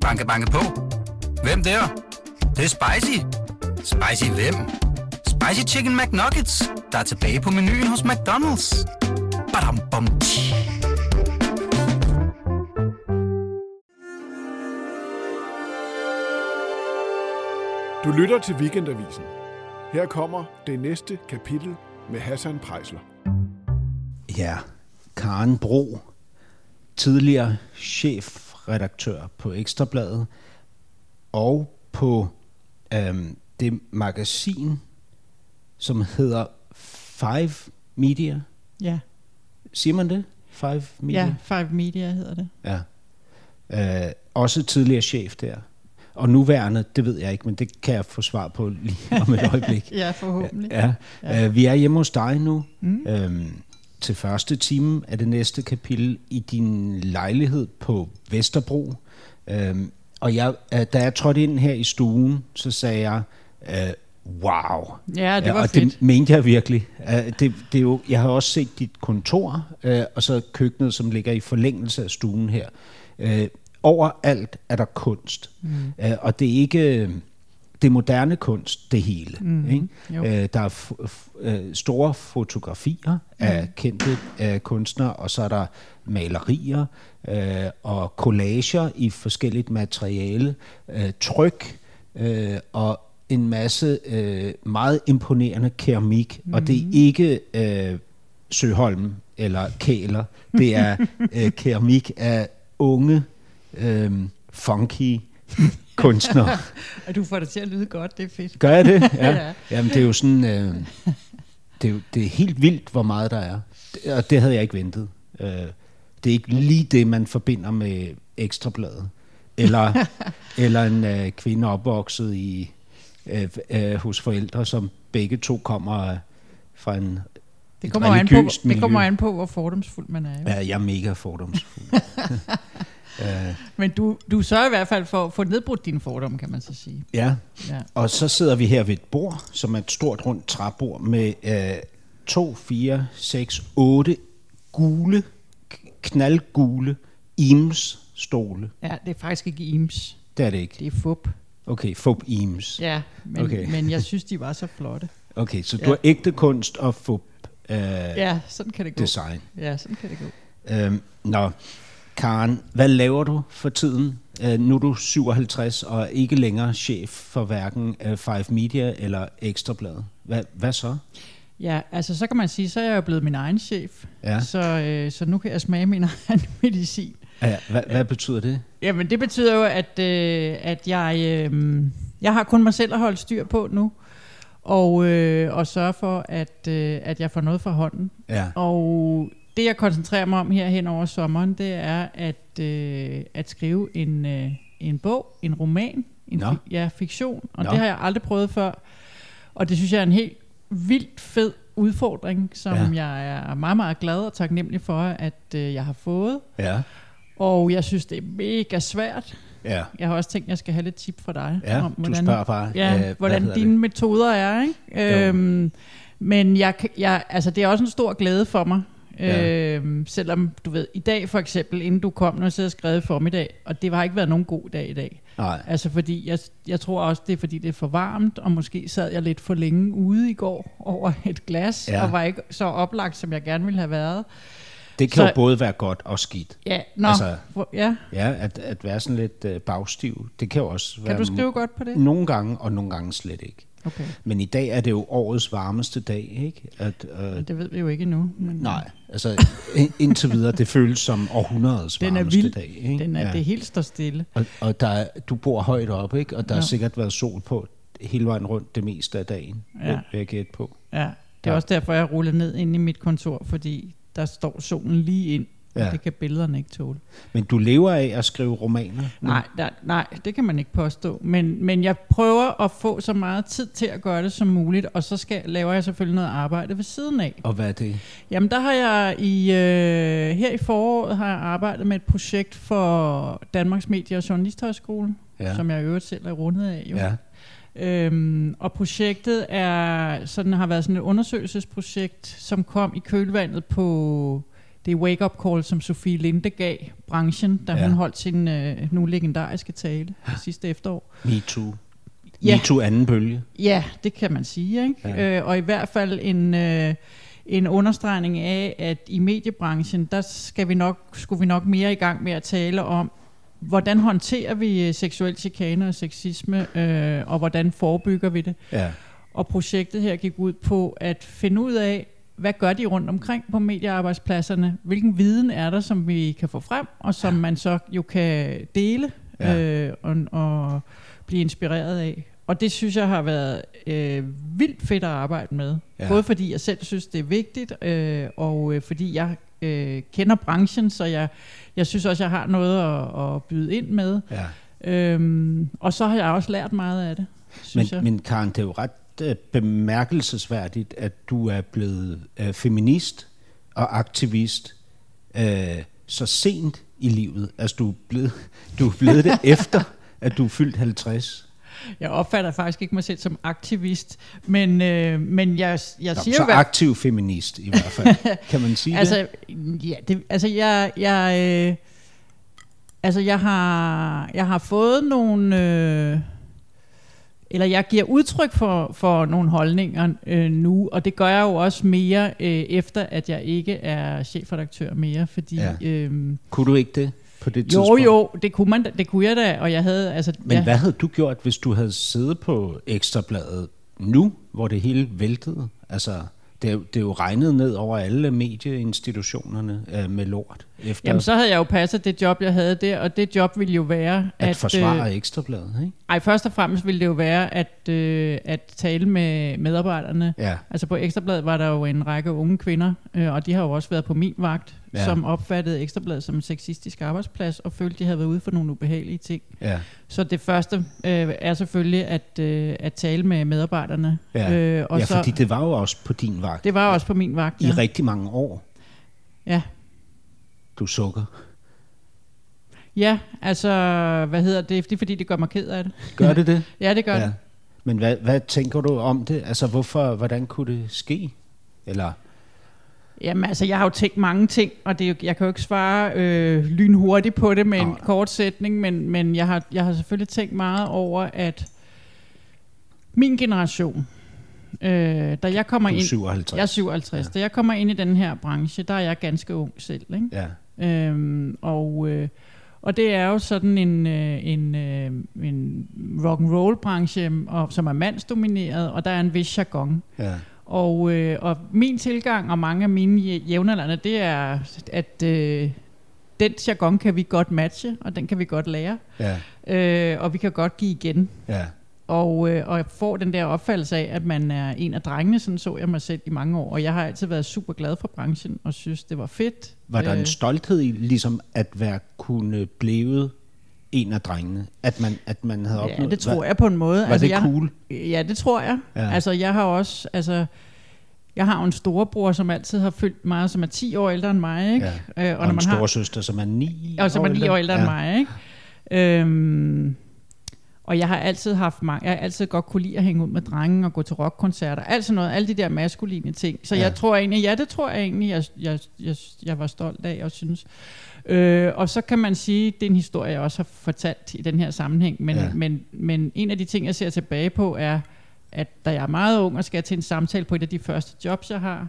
Banke, banke på. Hvem der? Det er spicy. Spicy hvem? Spicy Chicken McNuggets, der er tilbage på menuen hos McDonald's. Badum, bom, du lytter til Weekendavisen. Her kommer det næste kapitel med Hassan Preisler. Ja, Karen Bro, tidligere chefredaktør på Ekstrabladet og på det magasin, som hedder Five Media. Ja. Siger man det? Five Media? Ja, Five Media hedder det. Ja. Også tidligere chef der. Og nuværende, det ved jeg ikke, men det kan jeg få svar på lige om et øjeblik. Ja, forhåbentlig. Ja. Ja. Vi er hjemme hos dig nu. Mm. Til første time af det næste kapitel i din lejlighed på Vesterbro. Og jeg, da jeg trådte ind her i stuen, så sagde jeg, wow. Ja, det var og fedt. Det mente jeg virkelig. Det er jo, jeg har også set dit kontor, og så køkkenet, som ligger i forlængelse af stuen her. Overalt er der kunst, og det er ikke det moderne kunst, det hele. Ikke? Der er store fotografier af kendte kunstnere, og så er der malerier og collager i forskelligt materiale, tryk og en masse meget imponerende keramik, og det er ikke Søholm eller Kæler, det er keramik af unge funky kunstnere. Og du får det til at lyde godt, det er fedt. Gør jeg det? Ja. Jamen det er jo sådan det er helt vildt, hvor meget der er. Og det havde jeg ikke ventet. Det er ikke lige det, man forbinder med Ekstrabladet. Eller en kvinde opvokset i hos forældre, som begge to kommer fra en religiøst miljø. Det kommer an på, hvor fordomsfuld man er. Jo. Ja, jeg er mega fordomsfuld. Men du sørger i hvert fald for at få nedbrudt dine fordomme, kan man så sige. Ja, og så sidder vi her ved et bord, som er et stort rundt træbord med 2, 4, 6, 8 gule, knaldgule Eames-stole. Ja, det er faktisk ikke Eames. Det er det ikke. Det er fup. Okay, fup Eames. Ja, men, okay. Men jeg synes, de var så flotte. Okay, så du har ægte kunst og fup sådan kan det gå. Design. Ja, sådan kan det gå. Nå, Karen, hvad laver du for tiden? Nu er du 57 og ikke længere chef for hverken Five Media eller Ekstrabladet. Hvad så? Ja, altså så kan man sige, så er jeg jo blevet min egen chef. Ja. Så nu kan jeg smage min egen medicin. Ja, hvad betyder det? Jamen det betyder jo, at jeg har kun mig selv at holde styr på nu. Og sørge for, at jeg får noget fra hånden. Ja. Og det, jeg koncentrerer mig om her hen over sommeren, det er at skrive en bog, en roman, fiktion. Og det har jeg aldrig prøvet før. Og det synes jeg er en helt vildt fed udfordring, som jeg er meget, meget glad og taknemmelig for, at jeg har fået. Ja. Og jeg synes, det er mega svært. Ja. Jeg har også tænkt, at jeg skal have lidt tip fra dig om, hvordan, du spørger bare, hvordan dine metoder er, ikke? Men jeg, altså, det er også en stor glæde for mig, selvom du ved, i dag for eksempel, inden du kom, når jeg sidder og skrev formiddag, og det har ikke været nogen god dag i dag. Nej. Altså fordi, jeg tror også, det er fordi, det er for varmt, og måske sad jeg lidt for længe ude i går over et glas, og var ikke så oplagt, som jeg gerne ville have været. Det kan jo både være godt og skidt. Ja, altså, at være sådan lidt bagstiv, det kan jo også være... Kan du skrive godt på det? Nogle gange, og nogle gange slet ikke. Okay. Men i dag er det jo årets varmeste dag, ikke? Det ved vi jo ikke endnu. Men... Nej, altså indtil videre, det føles som århundredets varmeste dag. Ikke? Den er det helt står stille. Og du bor højt oppe, ikke? Og der har sikkert været sol på hele vejen rundt det meste af dagen, vil jeg gætte på. Ja, det er også derfor, jeg ruller ned ind i mit kontor, fordi... Der står solen lige ind, og det kan billederne ikke tåle. Men du lever af at skrive romaner? Nej, det kan man ikke påstå. Men jeg prøver at få så meget tid til at gøre det som muligt, og så laver jeg selvfølgelig noget arbejde ved siden af. Og hvad er det? Jamen, der har jeg her i foråret har jeg arbejdet med et projekt for Danmarks Medie- og Journalisthøjskole, som jeg i øvrigt selv er rundet af. Jo. Ja. Og projektet har været sådan et undersøgelsesprojekt, som kom i kølvandet på det wake-up call, som Sofie Linde gav branchen, da hun holdt sin nu legendariske tale sidste efterår. Me too. Ja. Me too anden bølge. Ja, det kan man sige, ikke? Ja. Og i hvert fald en understregning af, at i mediebranchen, der skulle vi nok mere i gang med at tale om, hvordan håndterer vi seksuel chikane og sexisme, og hvordan forebygger vi det? Ja. Og projektet her gik ud på at finde ud af, hvad gør de rundt omkring på mediearbejdspladserne? Hvilken viden er der, som vi kan få frem, og som man så jo kan dele og blive inspireret af? Og det synes jeg har været vildt fedt at arbejde med. Ja. Både fordi jeg selv synes, det er vigtigt, og fordi jeg kender branchen, så jeg synes også, jeg har noget at byde ind med. Ja. Og så har jeg også lært meget af det, synes jeg. Men Karen, det er jo ret bemærkelsesværdigt, at du er blevet feminist og aktivist så sent i livet. Altså, du er blevet det efter, at du er fyldt 50. Jeg opfatter faktisk ikke mig selv som aktivist, men jeg siger jo... Så aktiv feminist i hvert fald, kan man sige altså, det? Ja, jeg har fået nogle... Eller jeg giver udtryk for nogle holdninger nu, og det gør jeg jo også mere efter, at jeg ikke er chefredaktør mere, fordi... Ja. Kunne du ikke det på det tidspunkt? Jo, det kunne jeg da, og jeg havde... Altså, hvad havde du gjort, hvis du havde siddet på Ekstrabladet nu, hvor det hele væltede? Altså, det er jo regnet ned over alle medieinstitutionerne med lort. Efter... Jamen, så havde jeg jo passet det job, jeg havde der, og det job ville jo være... At forsvare Ekstrabladet, ikke? Nej, først og fremmest ville det jo være at tale med medarbejderne. Ja. Altså på Ekstrabladet var der jo en række unge kvinder, og de har jo også været på min vagt, som opfattede Ekstrabladet som en sexistisk arbejdsplads, og følte, de havde været ude for nogle ubehagelige ting. Ja. Så det første er selvfølgelig at tale med medarbejderne. Ja, og så, fordi det var jo også på din vagt. Det var også på min vagt, I rigtig mange år. Ja. Du sukker. Ja, altså, hvad hedder det? Det er fordi, det gør mig ked af det. Gør det det? Ja, det gør det. Men hvad tænker du om det? Altså, hvordan kunne det ske? Eller... Jamen altså, jeg har jo tænkt mange ting, og det er jo, jeg kan jo ikke svare lynhurtigt på det med en kort sætning, men jeg har selvfølgelig tænkt meget over, at min generation, da jeg kommer ind... 57. Jeg er 57. Ja. Da jeg kommer ind i den her branche, der er jeg ganske ung selv, ikke? Ja. Og det er jo sådan en rock'n'roll-branche, som er mandsdomineret, og der er en vis jargon. Ja. Og min tilgang og mange af mine jævnaldrende, det er, at den jargon kan vi godt matche, og den kan vi godt lære, og vi kan godt give igen. Ja. Og jeg får den der opfattelse af, at man er en af drengene, sådan så jeg mig selv i mange år, og jeg har altid været super glad for branchen, og synes, det var fedt. Var der en stolthed i ligesom at være kunne blive en af drengene, at man havde opnået? Ja, det tror jeg på en måde. Var altså, det cool? Ja, det tror jeg. Ja. Altså, jeg har jo en storebror, som altid har fyldt meget, som er 10 år ældre end mig, ikke? Ja. Og når en storesøster, som er 9 år ældre end mig, ikke? Og jeg har altid haft mange, jeg har altid godt kunne lide at hænge ud med drengen og gå til rockkoncerter, altså noget, alle de der maskuline ting. Så jeg tror egentlig, jeg var stolt af og synes. Og så kan man sige, det er en historie, jeg også har fortalt i den her sammenhæng, men en af de ting, jeg ser tilbage på, er, at da jeg er meget ung og skal til en samtale på et af de første jobs, jeg har,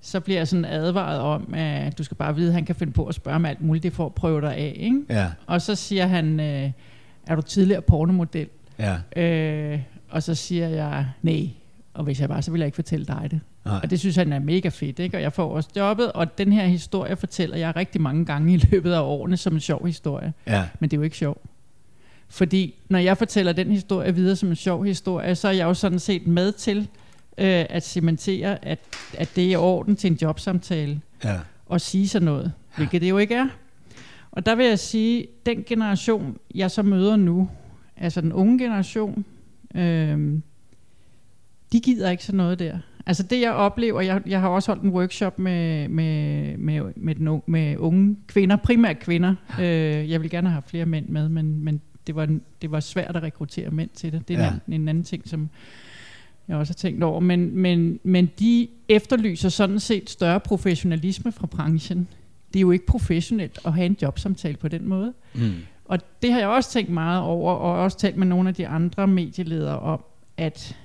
så bliver jeg sådan advaret om, at du skal bare vide, at han kan finde på at spørge om alt muligt, det får at prøve dig af, ikke? Ja. Og så siger han... er du tidligere pornomodel? Ja. Og så siger jeg, nej, og hvis jeg var, så ville jeg ikke fortælle dig det. Nej. Og det synes han er mega fedt, ikke? Og jeg får også jobbet, og den her historie fortæller jeg rigtig mange gange i løbet af årene som en sjov historie. Ja. Men det er jo ikke sjov. Fordi når jeg fortæller den historie videre som en sjov historie, så er jeg jo sådan set med til at cementere, at det er i orden til en jobsamtale. Ja. Og sige sådan noget, hvilket det jo ikke er. Og der vil jeg sige, den generation, jeg så møder nu, altså den unge generation, de gider ikke sådan noget der. Altså det, jeg oplever, jeg har også holdt en workshop med unge kvinder, primært kvinder. Jeg ville gerne have haft flere mænd med, men det var svært at rekruttere mænd til det. Det er en anden ting, som... jeg også har tænkt over, men de efterlyser sådan set større professionalisme fra branchen. Det er jo ikke professionelt at have en jobsamtale på den måde. Mm. Og det har jeg også tænkt meget over, og også talt med nogle af de andre medieledere om, at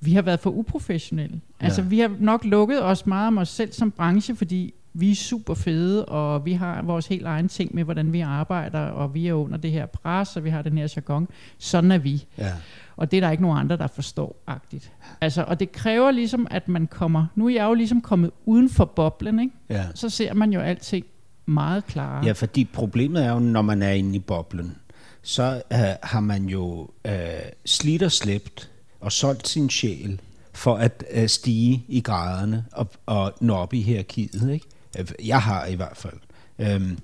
vi har været for uprofessionelle. Ja. Altså vi har nok lukket os meget om os selv som branche, fordi vi er super fede, og vi har vores helt egen ting med, hvordan vi arbejder, og vi er under det her pres, og vi har den her jargon. Sådan er vi. Ja. Og det er der ikke nogen andre, der forstår agtigt. Altså, og det kræver ligesom, at man kommer... Nu er jeg jo ligesom kommet uden for boblen, ikke? Ja. Så ser man jo alting meget klarere. Ja, fordi problemet er jo, når man er inde i boblen, så har man jo slidt og slæbt og solgt sin sjæl for at stige i graderne og nå op i hierarkiet, ikke? Jeg har i hvert fald.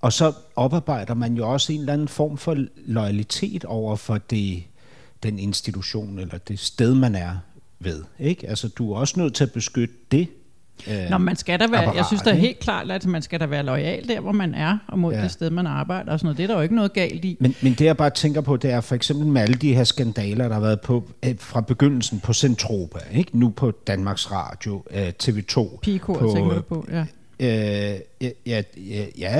Og så oparbejder man jo også en eller anden form for loyalitet over for den institution eller det sted, man er ved. Ikke? Altså, du er også nødt til at beskytte det. Nå, man skal da være, apparat, jeg synes da helt klart, at man skal da være loyal der, hvor man er, og mod det sted, man arbejder og sådan noget. Det er der jo ikke noget galt i. Men det, jeg bare tænker på, det er for eksempel med alle de her skandaler, der har været på fra begyndelsen på Zentropa, ikke? Nu på Danmarks Radio, TV2. Pico, tænker du på, ja.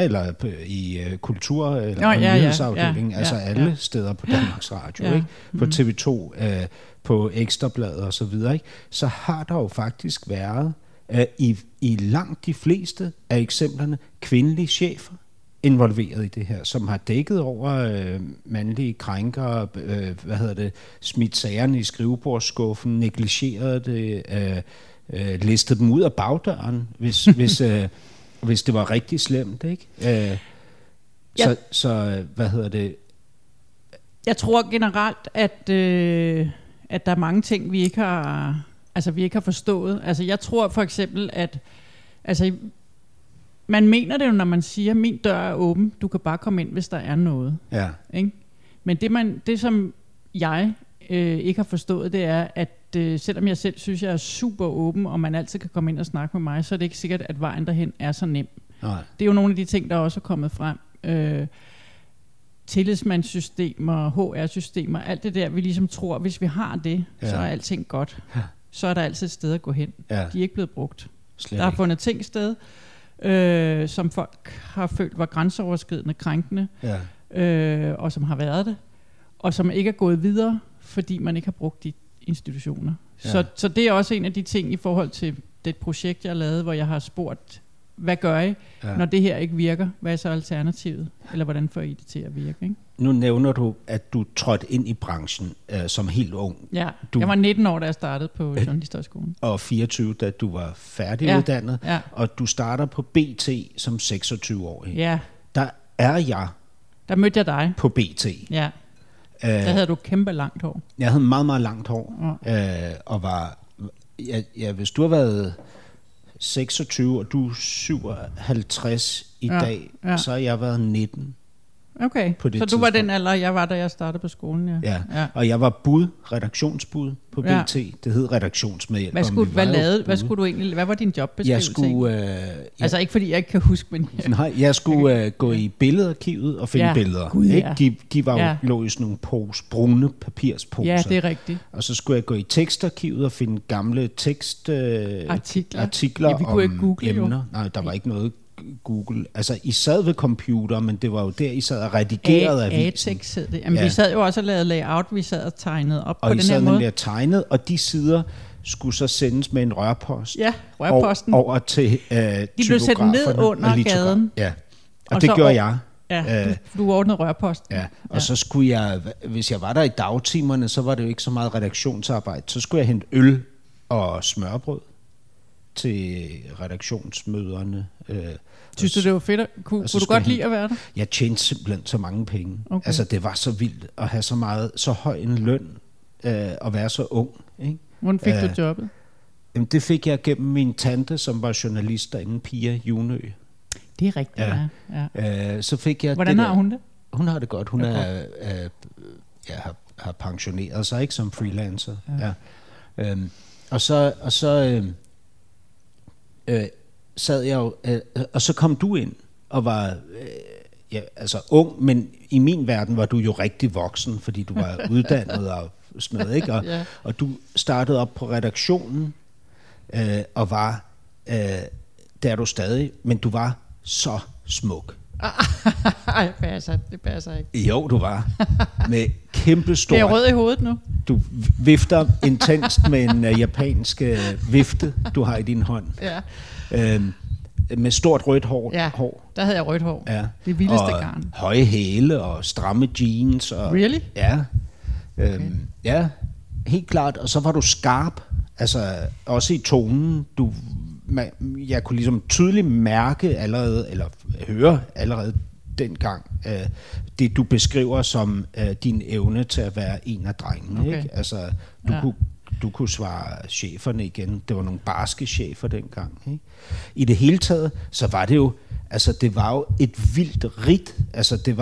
Eller i kultur- eller nyhedsafdelingen, altså alle steder på Danmarks Radio, ikke? På TV2, på Ekstrabladet og så videre, ikke? Så har der jo faktisk været i langt de fleste af eksemplerne kvindelige chefer involveret i det her, som har dækket over mandlige krænker, smidt sagerne i skrivebordsskuffen, negligeret det, listet dem ud af bagdøren, hvis det var rigtig slemt, ikke? Jeg tror generelt, at der er mange ting, vi ikke har forstået. Altså, jeg tror for eksempel, at man mener det jo, når man siger, min dør er åben, du kan bare komme ind, hvis der er noget. Ja. Ikke? Men det som jeg ikke har forstået, det er, at selvom jeg selv synes, jeg er super åben, og man altid kan komme ind og snakke med mig, så er det ikke sikkert, at vejen derhen er så nem. Nej. Det er jo nogle af de ting, der også er kommet frem. Tillidsmandssystemer, HR-systemer, alt det der, vi ligesom tror, hvis vi har det, så er alting godt. Ja. Så er der altid et sted at gå hen. Ja. De er ikke blevet brugt. Der har fundet ting sted, som folk har følt var grænseoverskridende, krænkende, og som har været det, og som ikke er gået videre, fordi man ikke har brugt de institutioner. Ja. Så det er også en af de ting i forhold til det projekt, jeg lavede, hvor jeg har spurgt, hvad gør I, når det her ikke virker? Hvad er så alternativet? Eller hvordan får I det til at virke? Ikke? Nu nævner du, at du trådte ind i branchen som helt ung. Ja, jeg var 19 år, da jeg startede på Journalisthøjskolen. Og 24, da du var færdiguddannet. Ja. Og du starter på BT som 26-årig. Ja. Der mødte jeg dig. På BT. Ja. Der havde du kæmpe langt hår. Jeg havde meget, meget langt hår. Ja. Og var... Ja, hvis du har været 26, og du er 57 i dag, så har jeg været 19. Okay, så tidspunkt. Du var den alder, jeg var, da jeg startede på skolen, ja. Og jeg var redaktionsbud på BT. Ja. Det hed redaktionsmedhjælper. Hvad skulle du egentlig... Hvad var din jobbeskrivelse? Jeg skulle... altså ikke fordi jeg ikke kan huske, men... Nej, jeg skulle gå i billedarkivet og finde billeder. Gud, ikke? De var jo lå i sådan nogle brune papirsposer. Ja, det er rigtigt. Og så skulle jeg gå i tekstarkivet og finde gamle tekstartikler vi kunne ikke google, emner. Jo. Nej, der var ikke noget... Google. Altså, I sad ved computer, men det var jo der, I sad og redigerede avisen. A-Tex hed det. Jamen, vi sad jo også og lavede layout, vi sad og tegnede op og på den her måde. Og I sad og tegnede, og de sider skulle så sendes med en rørpost. Ja, rørposten. Over til typograferne. De blev sendt ned under gaden. Ja, og det gjorde jeg. Ja, du ordnede rørposten. Ja, og så skulle jeg, hvis jeg var der i dagtimerne, så var det jo ikke så meget redaktionsarbejde. Så skulle jeg hente øl og smørbrød til redaktionsmøderne. Synes du, det var fedt? Kunne du godt lide at være der? Jeg tjente simpelthen så mange penge. Okay. Altså, det var så vildt at have så meget, så høj en løn og være så ung. Ikke? Hvordan fik du jobbet? Jamen, det fik jeg gennem min tante, som var journalist derinde, Pia Junø. Det er rigtigt, ja. Så fik jeg... Hvordan har hun det? Hun har det godt. Hun har pensioneret sig, ikke, som freelancer. Ja. Ja. Sad jeg jo, og så kom du ind og var ja, altså ung, men i min verden var du jo rigtig voksen, fordi du var uddannet og sådan noget, ikke? Og, ja. Og du startede op på redaktionen og var, der du stadig, men du var så smuk. Ej, det passer ikke. Jo, du var. Med kæmpe stor... Jeg er rød i hovedet nu. Du vifter intenst med en japansk vifte, du har i din hånd. Ja. Med stort rødt hår. Ja, der havde jeg rødt hår. Ja. Det vildeste og garn. Og høje hæle og stramme jeans. Og, really? Ja. Okay. Ja, helt klart. Og så var du skarp. Altså, også i tonen. Jeg kunne ligesom tydeligt mærke allerede, eller høre allerede dengang, det du beskriver som din evne til at være en af drengene. Okay. Ikke? Altså, du kunne svare cheferne igen. Det var nogle barske chefer dengang. Ikke? I det hele taget, så var det jo, altså det var jo et vildt rigt, altså det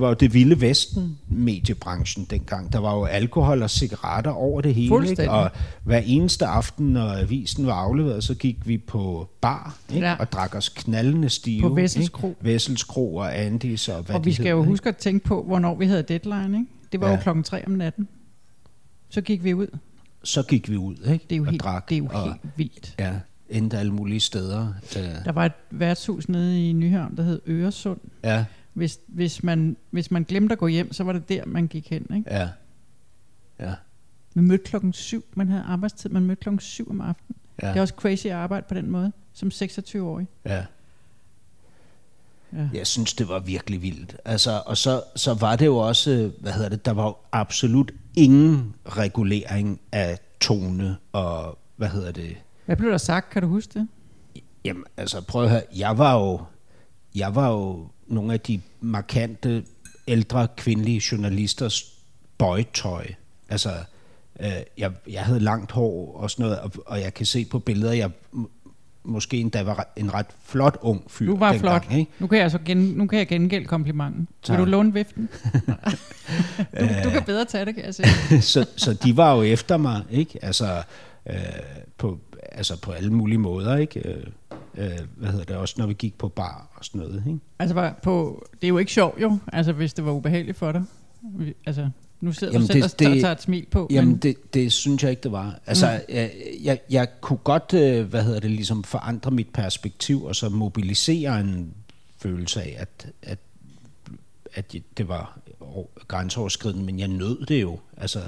var jo det vilde vesten, mediebranchen dengang. Der var jo alkohol og cigaretter over det hele, ikke? Og hver eneste aften, når avisen var afleveret, så gik vi på bar, ikke? Ja. Og drak os knaldende stive. På Vessels Kro og Andis og hvad. Og vi skal jo huske at tænke på, hvornår vi havde deadline, ikke? Det var jo 3:00 p.m. Så gik vi ud. Ikke? Det er jo og helt, drak, det er jo og, helt vildt. Ja. Endte alle mulige steder. Der var et værtshus nede i Nyhavn, der hed Øresund. Ja. Hvis man glemte at gå hjem, så var det der, man gik hen. Ikke? Ja. Ja. Man mødte 7:00. Man havde arbejdstid. Man mødte 7:00 om aftenen. Ja. Det er også crazy at arbejde på den måde, som 26-årig. Ja. Ja. Jeg synes, det var virkelig vildt. Altså, og så var det jo også, der var absolut ingen regulering af tone og, Hvad blev der sagt? Kan du huske det? Jamen, altså prøv at høre. Jeg var jo nogle af de markante ældre kvindelige journalisters bøjtøj. Altså, jeg havde langt hår og sådan noget, og jeg kan se på billeder, jeg måske endda var en ret flot ung fyr. Du var flot. Gang, ikke? Nu kan jeg gengælde komplimenten. Tak. Vil du låne viften? du kan bedre tage det, kan jeg se. så de var jo efter mig, ikke? Altså, på alle mulige måder, ikke? Også når vi gik på bar og sådan noget, ikke? Altså det er jo ikke sjovt, jo. Altså hvis det var ubehageligt for dig. Altså nu sidder du selv og tager et smil på. Jamen men... det synes jeg ikke det var. Altså jeg kunne godt ligesom forandre mit perspektiv og så mobilisere en følelse af at det var grænseoverskridende, men jeg nød det jo. Altså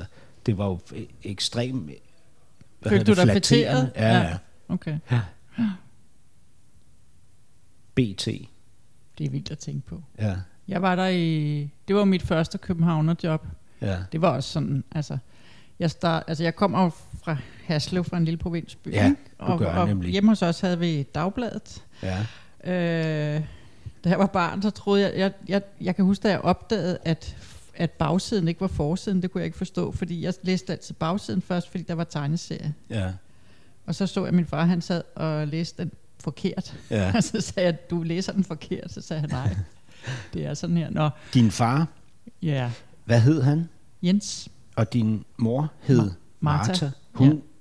det var jo ekstremt. Følte du dig flatteret? Ja. Okay. Ja. BT. Det er vildt at tænke på. Ja. Jeg var der det var mit første københavnerjob. Ja. Det var også sådan, altså... Jeg kom jo fra Haslev, fra en lille provinsby. Ja, ikke? Og hjemme hos os havde vi Dagbladet. Ja. Da jeg var barn, så troede jeg kan huske, da jeg opdagede, at bagsiden ikke var forsiden, det kunne jeg ikke forstå, fordi jeg læste altid bagsiden først, fordi der var tegneserie. Ja. Og så jeg min far, han sad og læste den forkert. Ja. Og så sagde jeg, du læser den forkert. Så sagde han, nej, det er sådan her. Nå. Din far? Ja. Hvad hed han? Jens. Og din mor hed? Martha.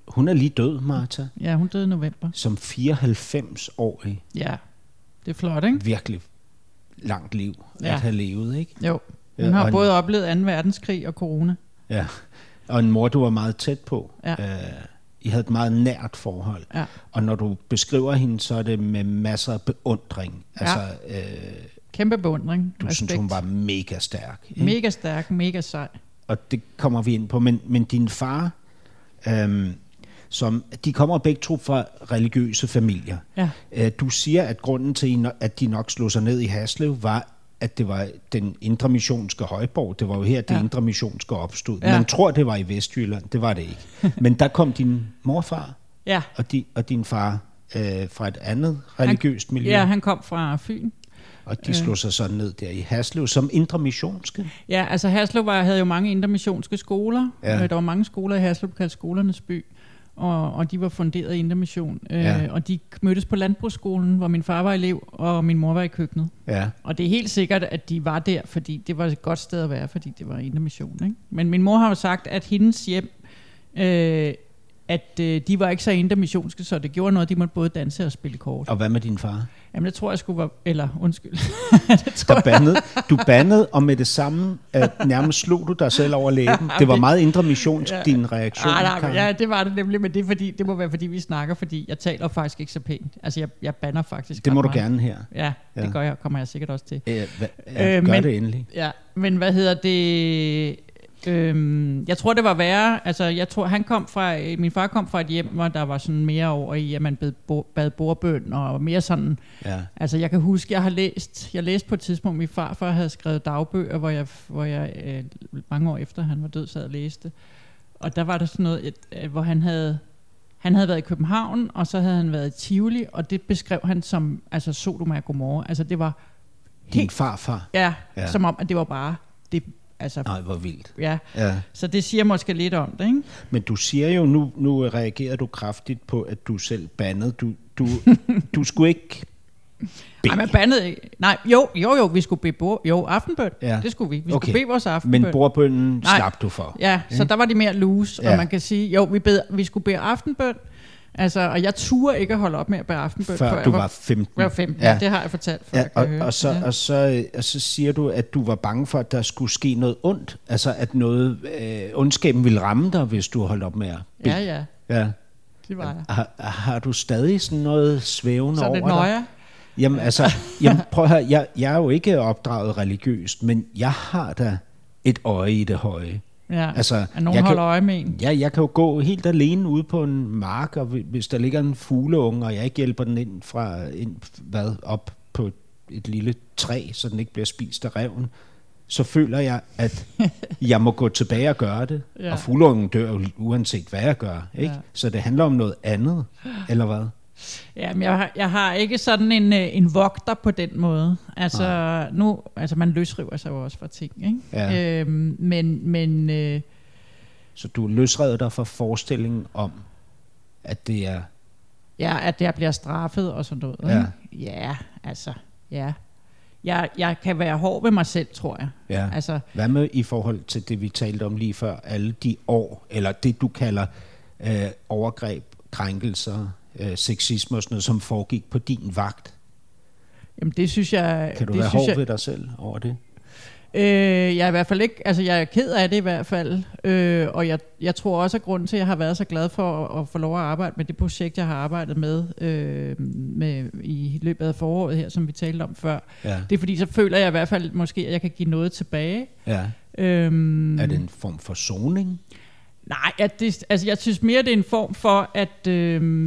Hun er lige død, Martha. Ja, hun døde i november. Som 94-årig. Ja, det er flot, ikke? Virkelig langt liv at have levet, ikke? Jo. Hun har både oplevet 2. verdenskrig og corona. Ja, og en mor, du var meget tæt på. Ja. I havde et meget nært forhold. Ja. Og når du beskriver hende, så er det med masser af beundring. Altså, ja. Kæmpe beundring. Du synes, hun var mega stærk. Ikke? Mega stærk, mega sej. Og det kommer vi ind på. Men din far, de kommer begge to fra religiøse familier. Ja. Du siger, at grunden til, at de nok slog sig ned i Haslev, var... at det var den indremissionske højborg. Det var jo her, det indremissionske opstod. Ja. Man tror, det var i Vestjylland. Det var det ikke. Men der kom din morfar og din far fra et andet religiøst miljø. Ja, han kom fra Fyn. Og de slog sig sådan ned der i Haslev som indremissionske. Ja, altså Haslev havde jo mange indremissionske skoler. Ja. Der var mange skoler i Haslev, kaldt Skolernes By. Og de var funderet i Indremission. Og de mødtes på landbrugsskolen, hvor min far var elev, og min mor var i køkkenet. Ja. Og det er helt sikkert, at de var der, fordi det var et godt sted at være, fordi det var Indremission. Ikke? Men min mor har jo sagt, at hendes hjem, de var ikke så indremissionske, så det gjorde noget, de måtte både danse og spille kort. Og hvad med din far? Jamen det tror jeg skulle være, eller undskyld. Du bandede, og med det samme nærmest slog du dig selv over læben. Det var meget indre missionsk, din reaktion. Ja, det var det nemlig, men det, er fordi, det må være fordi vi snakker, fordi jeg taler faktisk ikke så pænt. Altså jeg bander faktisk. Det må du gerne her. Ja, det gør jeg, kommer jeg sikkert også til. Gør det endelig. Ja, men hvad hedder det... jeg tror det var værre. Altså jeg tror han kom fra, min far kom fra et hjem, hvor der var sådan mere over i at man bad bordbøn og mere sådan. Ja. Altså jeg kan huske jeg læste på et tidspunkt min farfar havde skrevet dagbøger, hvor jeg mange år efter han var død sad og læste. Og der var der sådan noget hvor han havde været i København, og så havde han været i Tivoli, og det beskrev han som altså Sodoma og Gomorra. Altså det var helt, din farfar. Ja, som om at det var bare det. Altså, nej, hvor vildt. Ja. Så det siger måske lidt om det, ikke? Men du siger jo, nu reagerer du kraftigt på, at du selv bandede. Du skulle ikke bede. Nej, man bandede ikke. Nej, jo, vi skulle bede aftenbøn. Ja. Det skulle vi. Vi skulle bede vores aftenbøn. Men bordbønnen slap du for. Ja, så der var det mere loose, og man kan sige, jo, vi skulle bede aftenbøn. Altså, og jeg turde ikke at holde op med at bære aftenbøn, før du var 15. Ja, det har jeg fortalt før. Og så siger du, at du var bange for, at der skulle ske noget ondt. Altså, at noget ondskaben ville ramme dig, hvis du holdt op med at bede. Ja. Det var jeg. Har du stadig sådan noget svævende over dig? Så er det nøje? Jamen, altså, prøv at høre, jeg er jo ikke opdraget religiøst, men jeg har da et øje i det høje. Ja, altså, nogen holder øje med en. Ja, jeg kan jo gå helt alene ude på en mark, og hvis der ligger en fugleunge, og jeg ikke hjælper den op på et lille træ, så den ikke bliver spist af ræven, så føler jeg, at jeg må gå tilbage og gøre det. Ja. Og fugleungen dør jo uanset hvad jeg gør, ikke? Ja. Så det handler om noget andet, eller hvad? Jamen, jeg har ikke sådan en vogter på den måde. Altså, man løsriver sig jo også fra ting, ikke? Ja. Så du løsreder dig fra forestillingen om, at det er... Ja, at det bliver straffet og sådan noget, ikke? Ja, altså, ja. Jeg kan være hård ved mig selv, tror jeg. Ja. Altså, hvad med i forhold til det, vi talte om lige før? Alle de år, eller det, du kalder overgreb, krænkelser... sexisme og sådan noget, som foregik på din vagt. Jamen det synes jeg... Kan du være hård ved dig selv over det? Jeg er i hvert fald ikke... Altså jeg er ked af det i hvert fald. Og jeg tror også, at grunden til, at jeg har været så glad for at få lov at arbejde med det projekt, jeg har arbejdet med i løbet af foråret her, som vi talte om før. Ja. Det er fordi, så føler jeg i hvert fald måske, at jeg kan give noget tilbage. Ja. Er det en form for soning? Nej, jeg synes mere, det er en form for, at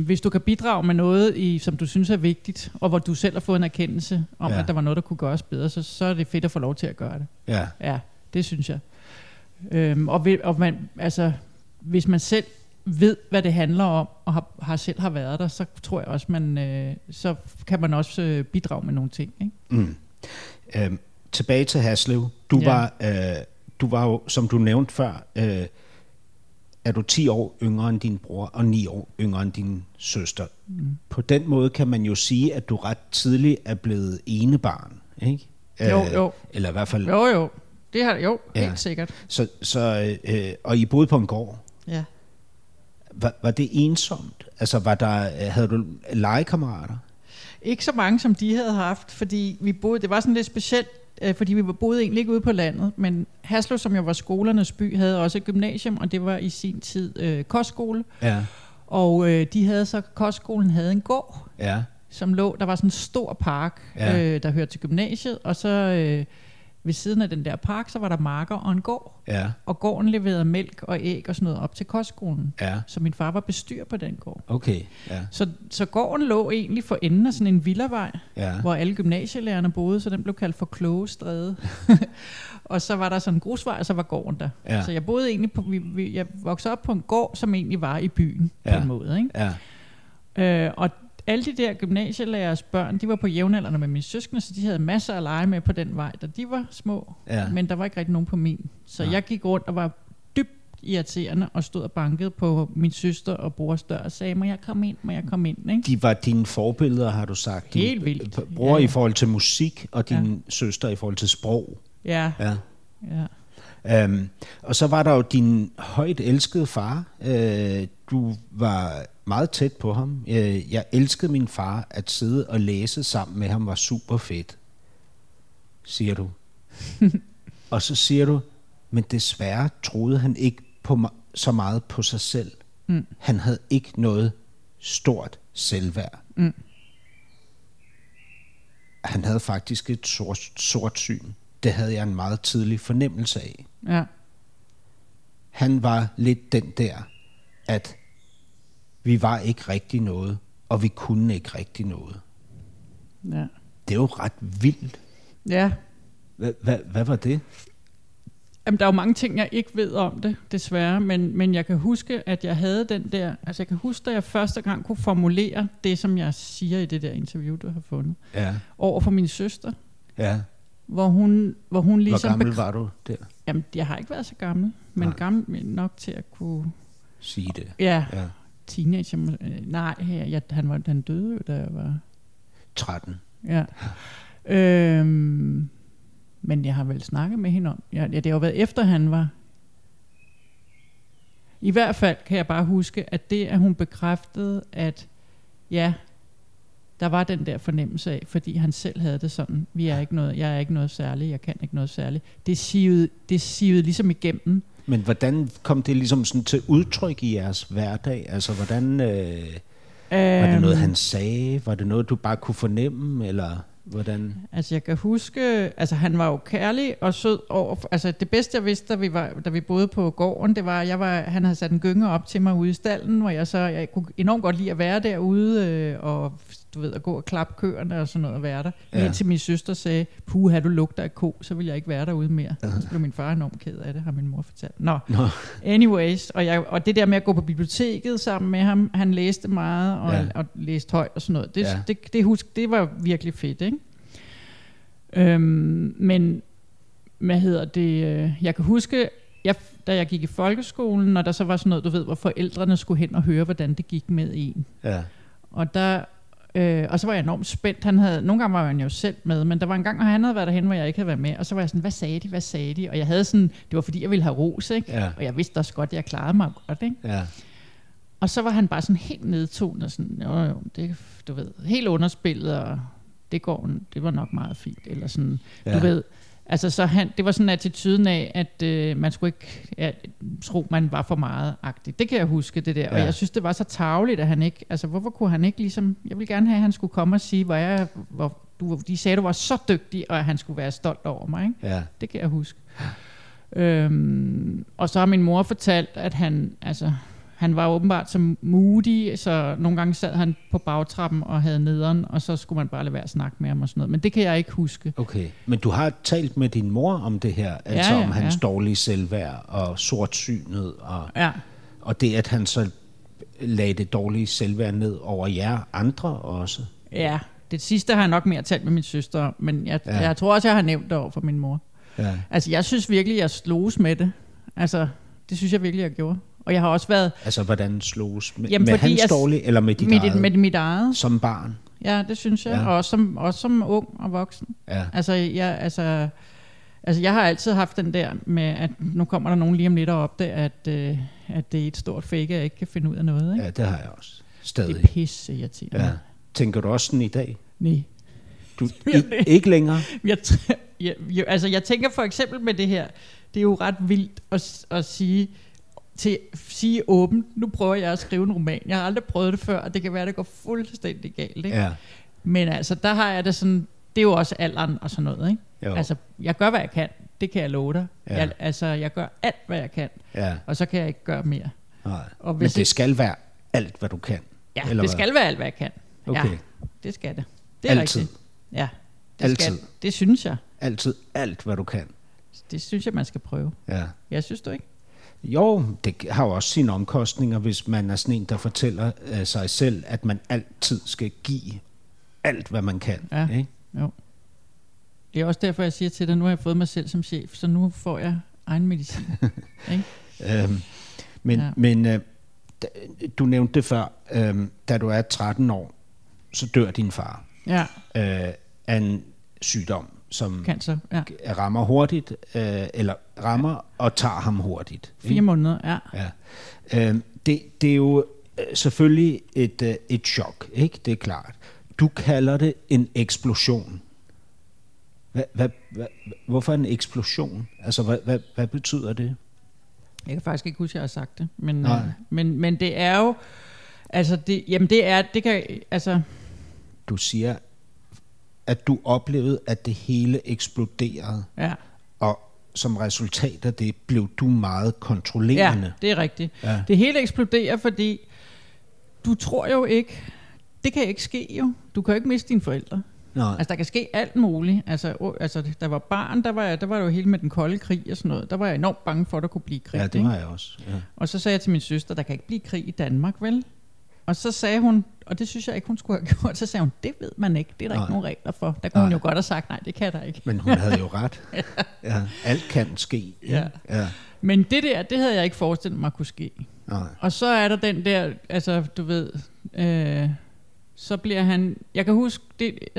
hvis du kan bidrage med noget, som du synes er vigtigt, og hvor du selv har fået en erkendelse om, at der var noget, der kunne gøres bedre, så er det fedt at få lov til at gøre det. Ja. Ja, det synes jeg. Hvis man selv ved, hvad det handler om, og har selv været der, så tror jeg også, så kan man også bidrage med nogle ting. Ikke? Mm. Tilbage til Haslev. Du var jo, som du nævnte før... er du 10 år yngre end din bror, og 9 år yngre end din søster. Mm. På den måde kan man jo sige, at du ret tidligt er blevet enebarn, ikke? Jo. Eller i hvert fald... Jo. Det har helt sikkert. Og I boede på en gård. Ja. Var det ensomt? Altså, havde du legekammerater? Ikke så mange, som de havde haft, fordi vi boede... Det var sådan lidt specielt, fordi vi boede egentlig ikke ude på landet, men Haslev, som jo var skolernes by, havde også et gymnasium, og det var i sin tid kostskole. Ja. Og kostskolen havde en gård, som lå, der var sådan en stor park, der hørte til gymnasiet, og så ved siden af den der park, så var der marker og en gård. Ja. Og gården leverede mælk og æg og sådan noget op til kostskolen. Ja. Så min far var bestyrer på den gård. Okay. Ja. Så gården lå egentlig for enden af sådan en villavej, hvor alle gymnasielærerne boede, så den blev kaldt for Klogestræde. Og så var der sådan en grusvej, og så var gården der. Ja. Så jeg boede egentlig jeg voksede op på en gård, som egentlig var i byen på en måde. Ikke? Ja. Og alle de der gymnasielærers børn, de var på jævnaldrende med mine søskende, så de havde masser at lege med på den vej, da de var små. Ja. Men der var ikke rigtig nogen på min. Så jeg gik rundt og var dybt irriterende og stod og bankede på min søster og brors dør og sagde, må jeg komme ind, ikke? De var dine forbilleder, har du sagt. Helt vildt. Din bror i forhold til musik, og din søster i forhold til sprog. Ja. Og så var der jo din højt elskede far. Du var meget tæt på ham. Jeg elskede min far. At sidde og læse sammen med ham var super fedt, siger du. Og så siger du, men desværre troede han ikke på så meget på sig selv. Mm. Han havde ikke noget stort selvværd. Mm. Han havde faktisk et sort syn. Det havde jeg en meget tidlig fornemmelse af. Ja. Han var lidt den der, at vi var ikke rigtig noget, og vi kunne ikke rigtig noget. Ja. Det er jo ret vildt. Ja. Hvad var det? Jamen, der er jo mange ting, jeg ikke ved om det, desværre, men jeg kan huske, at jeg havde den der, altså jeg kan huske, at jeg første gang kunne formulere det, som jeg siger i det der interview, du har fundet, ja, over for min søster. Ja. Hvor hun ligesom... Hvor gammel var du der? Jamen, jeg har ikke været så gammel, men gammel nok til at kunne... Sige det. Ja, ja. Teenager. Nej, han døde jo, da jeg var... 13. Ja. Men jeg har vel snakket med hende om... Ja, det har jo været efter, han var... I hvert fald kan jeg bare huske, at det, at hun bekræftede, at ja, der var den der fornemmelse af, fordi han selv havde det sådan, jeg er ikke noget særligt, jeg kan ikke noget særligt. Det sivede ligesom igennem. Men hvordan kom det ligesom sådan til udtryk i jeres hverdag? Altså, hvordan... var det noget, han sagde? Var det noget, du bare kunne fornemme, eller... Hvordan? Altså jeg kan huske, altså han var jo kærlig og sød over, altså det bedste jeg vidste, da vi boede på gården, det var, han havde sat en gynge op til mig ude i stallen, hvor jeg kunne enormt godt lide at være derude, og du ved, at gå og klappe køerne og sådan noget og være der. Ja. Indtil min søster sagde, puha, du lugter af ko, så vil jeg ikke være derude mere. Uh-huh. Så blev min far enormt ked af det, har min mor fortalt. Nå. Anyways, og det der med at gå på biblioteket sammen med ham, han læste meget og læste højt og sådan noget. Det var virkelig fedt, ikke? Men hvad hedder det? Jeg kan huske, da jeg gik i folkeskolen, og der så var sådan noget, du ved, hvor forældrene skulle hen og høre, hvordan det gik med en. Ja. Og der... og så var jeg enormt spændt. Nogle gange var han jo selv med, men der var en gang, hvor han havde været derhen, hvor jeg ikke havde været med, og så var jeg sådan, hvad sagde de? Og jeg havde sådan, det var fordi, jeg ville have ros, ikke? Ja. Og jeg vidste også godt, at jeg klarede mig godt, ikke? Ja. Og så var han bare sådan helt nedtonet, sådan, jo, det, du ved, helt underspillet, og det var nok meget fint, eller sådan, ja, du ved. Altså, så det var sådan attituden af, at man skulle ikke tro, man var for meget agtig. Det kan jeg huske, det der. Ja. Og jeg synes, det var så tarveligt, at han ikke... Altså, hvorfor kunne han ikke ligesom... Jeg ville gerne have, at han skulle komme og sige, de sagde, du var så dygtig, og at han skulle være stolt over mig, ikke? Ja. Det kan jeg huske. Og så har min mor fortalt, at han var åbenbart som moody, så nogle gange sad han på bagtrappen og havde nederen, og så skulle man bare lade være at snakke med ham og sådan noget. Men det kan jeg ikke huske. Okay, men du har talt med din mor om det her, altså om hans dårlige selvværd og sortsynet, og det, at han så lagde det dårlige selvværd ned over jer andre også. Ja, det sidste har jeg nok mere talt med min søster, men jeg tror også, jeg har nævnt det over for min mor. Ja. Altså, jeg synes virkelig, jeg sloges med det. Altså, det synes jeg virkelig, jeg gjorde. Og jeg har også været... Altså, hvordan sloges? Med hans dårlige, eller med dit eget? Med mit eget. Som barn? Ja, det synes jeg. Ja. Og også som ung og voksen. Ja. Altså, jeg har altid haft den der med, at nu kommer der nogen lige om lidt og opdager, at det er et stort fake, at jeg ikke kan finde ud af noget. Ikke? Ja, det har jeg også. Stadig. Det er pisse, jeg tænker. Ja. Tænker du også sådan i dag? Nej. Du ikke længere? Jeg tænker for eksempel med det her. Det er jo ret vildt at sige... til at sige åbent, nu prøver jeg at skrive en roman. Jeg har aldrig prøvet det før, og det kan være, det går fuldstændig galt. Ikke? Ja. Men altså, der har jeg det sådan, det er jo også alderen og sådan noget. Ikke? Altså, jeg gør, hvad jeg kan. Det kan jeg love dig. Ja. Jeg gør alt, hvad jeg kan. Ja. Og så kan jeg ikke gøre mere. Og men det skal være alt, hvad du kan? Ja, eller det skal være alt, hvad jeg kan. Okay. Ja, det skal det. Det er altid. Rigtigt. Ja, det altid. Skal det. Det synes jeg. Altid alt, hvad du kan. Det synes jeg, man skal prøve. Ja. Jeg synes du ikke? Jo, det har jo også sine omkostninger, hvis man er sådan en, der fortæller sig selv, at man altid skal give alt, hvad man kan. Ja, ikke? Jo. Det er også derfor, jeg siger til dig, nu har jeg fået mig selv som chef, så nu får jeg egen medicin. Ikke? Men du nævnte det før, da du er 13 år, så dør din far af en sygdom, som cancer, ja. Rammer hurtigt, eller rammer og tager ham hurtigt. 4 måneder, ja. Det er jo selvfølgelig et chok, ikke? Det er klart. Du kalder det en eksplosion. Hvorfor en eksplosion? Altså, hvad betyder det? Jeg kan faktisk ikke huske, at jeg har sagt det, men det er jo, altså, det kan. Du siger, at du oplevede, at det hele eksploderede, og som resultat af det blev du meget kontrollerende. Ja, det er rigtigt. Ja. Det hele eksploderer, fordi du tror jo ikke, det kan ikke ske jo. Du kan jo ikke miste dine forældre. Nej. Altså der kan ske alt muligt. Altså der var barn, der var jo hele med den kolde krig og sådan noget. Der var jeg enormt bange for, at der kunne blive krig. Ja, det var jeg også. Ja. Og så sagde jeg til min søster, der kan ikke blive krig i Danmark, vel? Og så sagde hun, og det synes jeg ikke, hun skulle have gjort, så sagde hun, det ved man ikke, det er der ikke nogen regler for. Der kunne hun jo godt have sagt, nej, det kan der ikke. Men hun havde jo ret. Ja. Alt kan ske. Ja. Ja. Men det der, det havde jeg ikke forestillet mig kunne ske. Nej. Og så er der den der, altså du ved, så bliver han, jeg kan huske,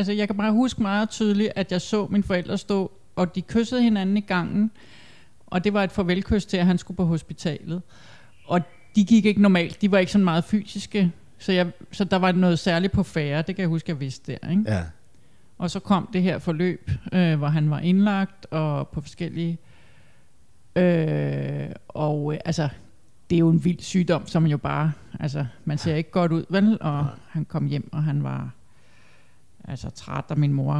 jeg kan bare huske meget tydeligt, at jeg så mine forældre stå, og de kyssede hinanden i gangen, og det var et farvelkys til, at han skulle på hospitalet. Og de gik ikke normalt, de var ikke så meget fysiske, så der var noget særligt på færre, det kan jeg huske, jeg vidste der, ikke? Ja. Og så kom det her forløb, hvor han var indlagt, og på forskellige, det er jo en vild sygdom, som man jo bare, altså man ser ikke godt ud, vel? Og han kom hjem, og han var altså træt, og min mor,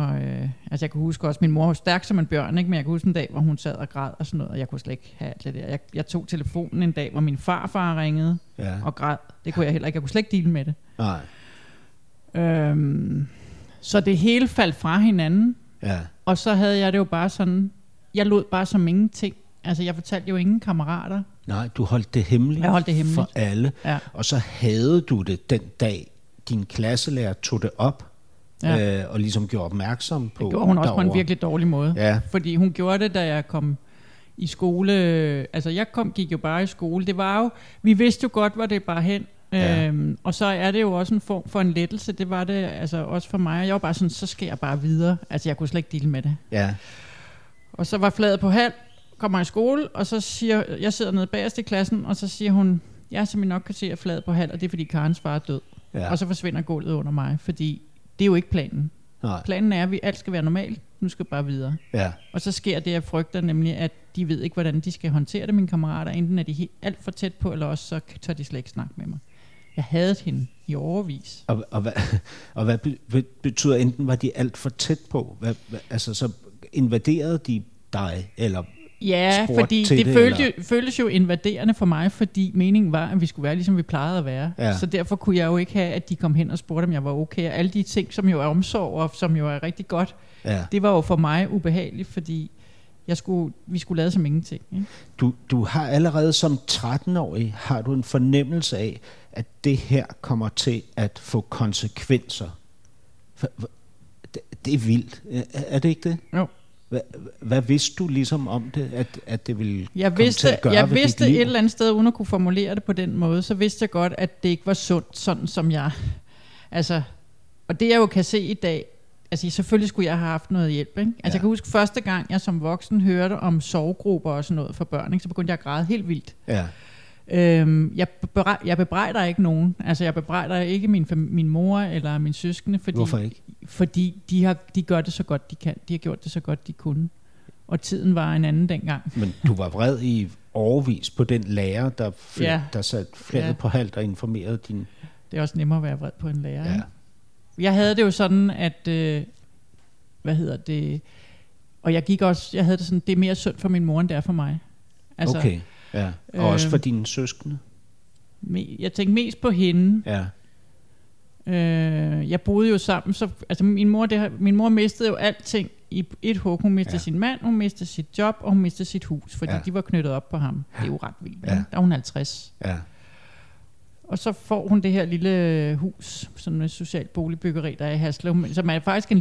jeg kunne huske også, min mor var stærk som en bjørn, ikke? Men jeg kunne huske en dag, hvor hun sad og græd og sådan noget, og jeg kunne slet ikke have alt det der. Jeg tog telefonen en dag, hvor min farfar ringede og græd. Det kunne jeg heller ikke, jeg kunne slet ikke deale med det. Nej. Så det hele faldt fra hinanden, og så havde jeg det jo bare sådan, jeg lod bare som ingenting. Altså jeg fortalte jo ingen kammerater. Nej, du holdt det hemmeligt, for alle. Ja. Og så havde du det den dag, din klasselærer tog det op, og ligesom gjorde opmærksom på. Det gjorde hun også derovre. På en virkelig dårlig måde. Ja. Fordi hun gjorde det, da jeg kom i skole. Altså jeg gik jo bare i skole. Det var jo, vi vidste jo godt, hvor det bare hen. Ja. Og så er det jo også en form for en lettelse. Det var det altså også for mig. Jeg var bare sådan, så skal jeg bare videre. Altså jeg kunne slet ikke deale med det. Ja. Og så var flaget på halv. Kommer i skole, og så siger, jeg sidder nede bagerst i klassen, og så siger hun, som I nok kan se, er flad på halv, og det er fordi Karens far er død. Ja. Og så forsvinder gulvet under mig, fordi det er jo ikke planen. Nej. Planen er, at vi alt skal være normalt, nu skal bare videre. Ja. Og så sker det, jeg frygter, nemlig at de ved ikke, hvordan de skal håndtere det, mine kammerater, enten er de alt for tæt på, eller også så tør de slet ikke snakke med mig. Jeg hadede hende i overvis. Og hvad betyder, enten var de alt for tæt på? Altså, så invaderede de dig, eller... Ja, fordi det føltes jo invaderende for mig, fordi meningen var, at vi skulle være, ligesom vi plejede at være. Ja. Så derfor kunne jeg jo ikke have, at de kom hen og spurgte, om jeg var okay. Alle de ting, som jo er omsorg, og som jo er rigtig godt, det var jo for mig ubehageligt, fordi vi skulle lade som ingenting. Ikke? Du har allerede som 13-årig, har du en fornemmelse af, at det her kommer til at få konsekvenser. Det er vildt. Er det ikke det? Jo. Hvad vidste du ligesom om det, at det ville komme til at gøre? Jeg vidste et eller andet sted, uden at kunne formulere det på den måde, så vidste jeg godt, at det ikke var sundt, sådan som jeg... Altså, og det jeg jo kan se i dag, altså selvfølgelig skulle jeg have haft noget hjælp, ikke? Altså jeg kan huske første gang, jeg som voksen hørte om sovegrupper og sådan noget for børn, ikke? Så begyndte jeg at græde helt vildt. Ja. Jeg bebrejder ikke nogen. Altså jeg bebrejder ikke min mor eller min søskende, fordi... Hvorfor ikke? Fordi de gør det så godt de kan. De har gjort det så godt de kunne. Og tiden var en anden dengang. Men du var vred i overvis på den lærer, der satte flaget på halvt og informerede din... Det er også nemmere at være vred på en lærer. Ja. Jeg havde det jo sådan, at... Og jeg havde det sådan, det er mere synd for min mor, end det er for mig. Altså, okay, ja. Og også for dine søskende? Jeg tænkte mest på hende. Ja. Jeg boede jo sammen, så altså min mor mistede jo alting i et hug. Hun mistede sin mand, hun mistede sit job, og hun mistede sit hus, fordi de var knyttet op på ham. Det er jo ret vildt. Ja. Der er hun 50. Ja. Og så får hun det her lille hus, sådan et socialt boligbyggeri, der er i Haslev, som er faktisk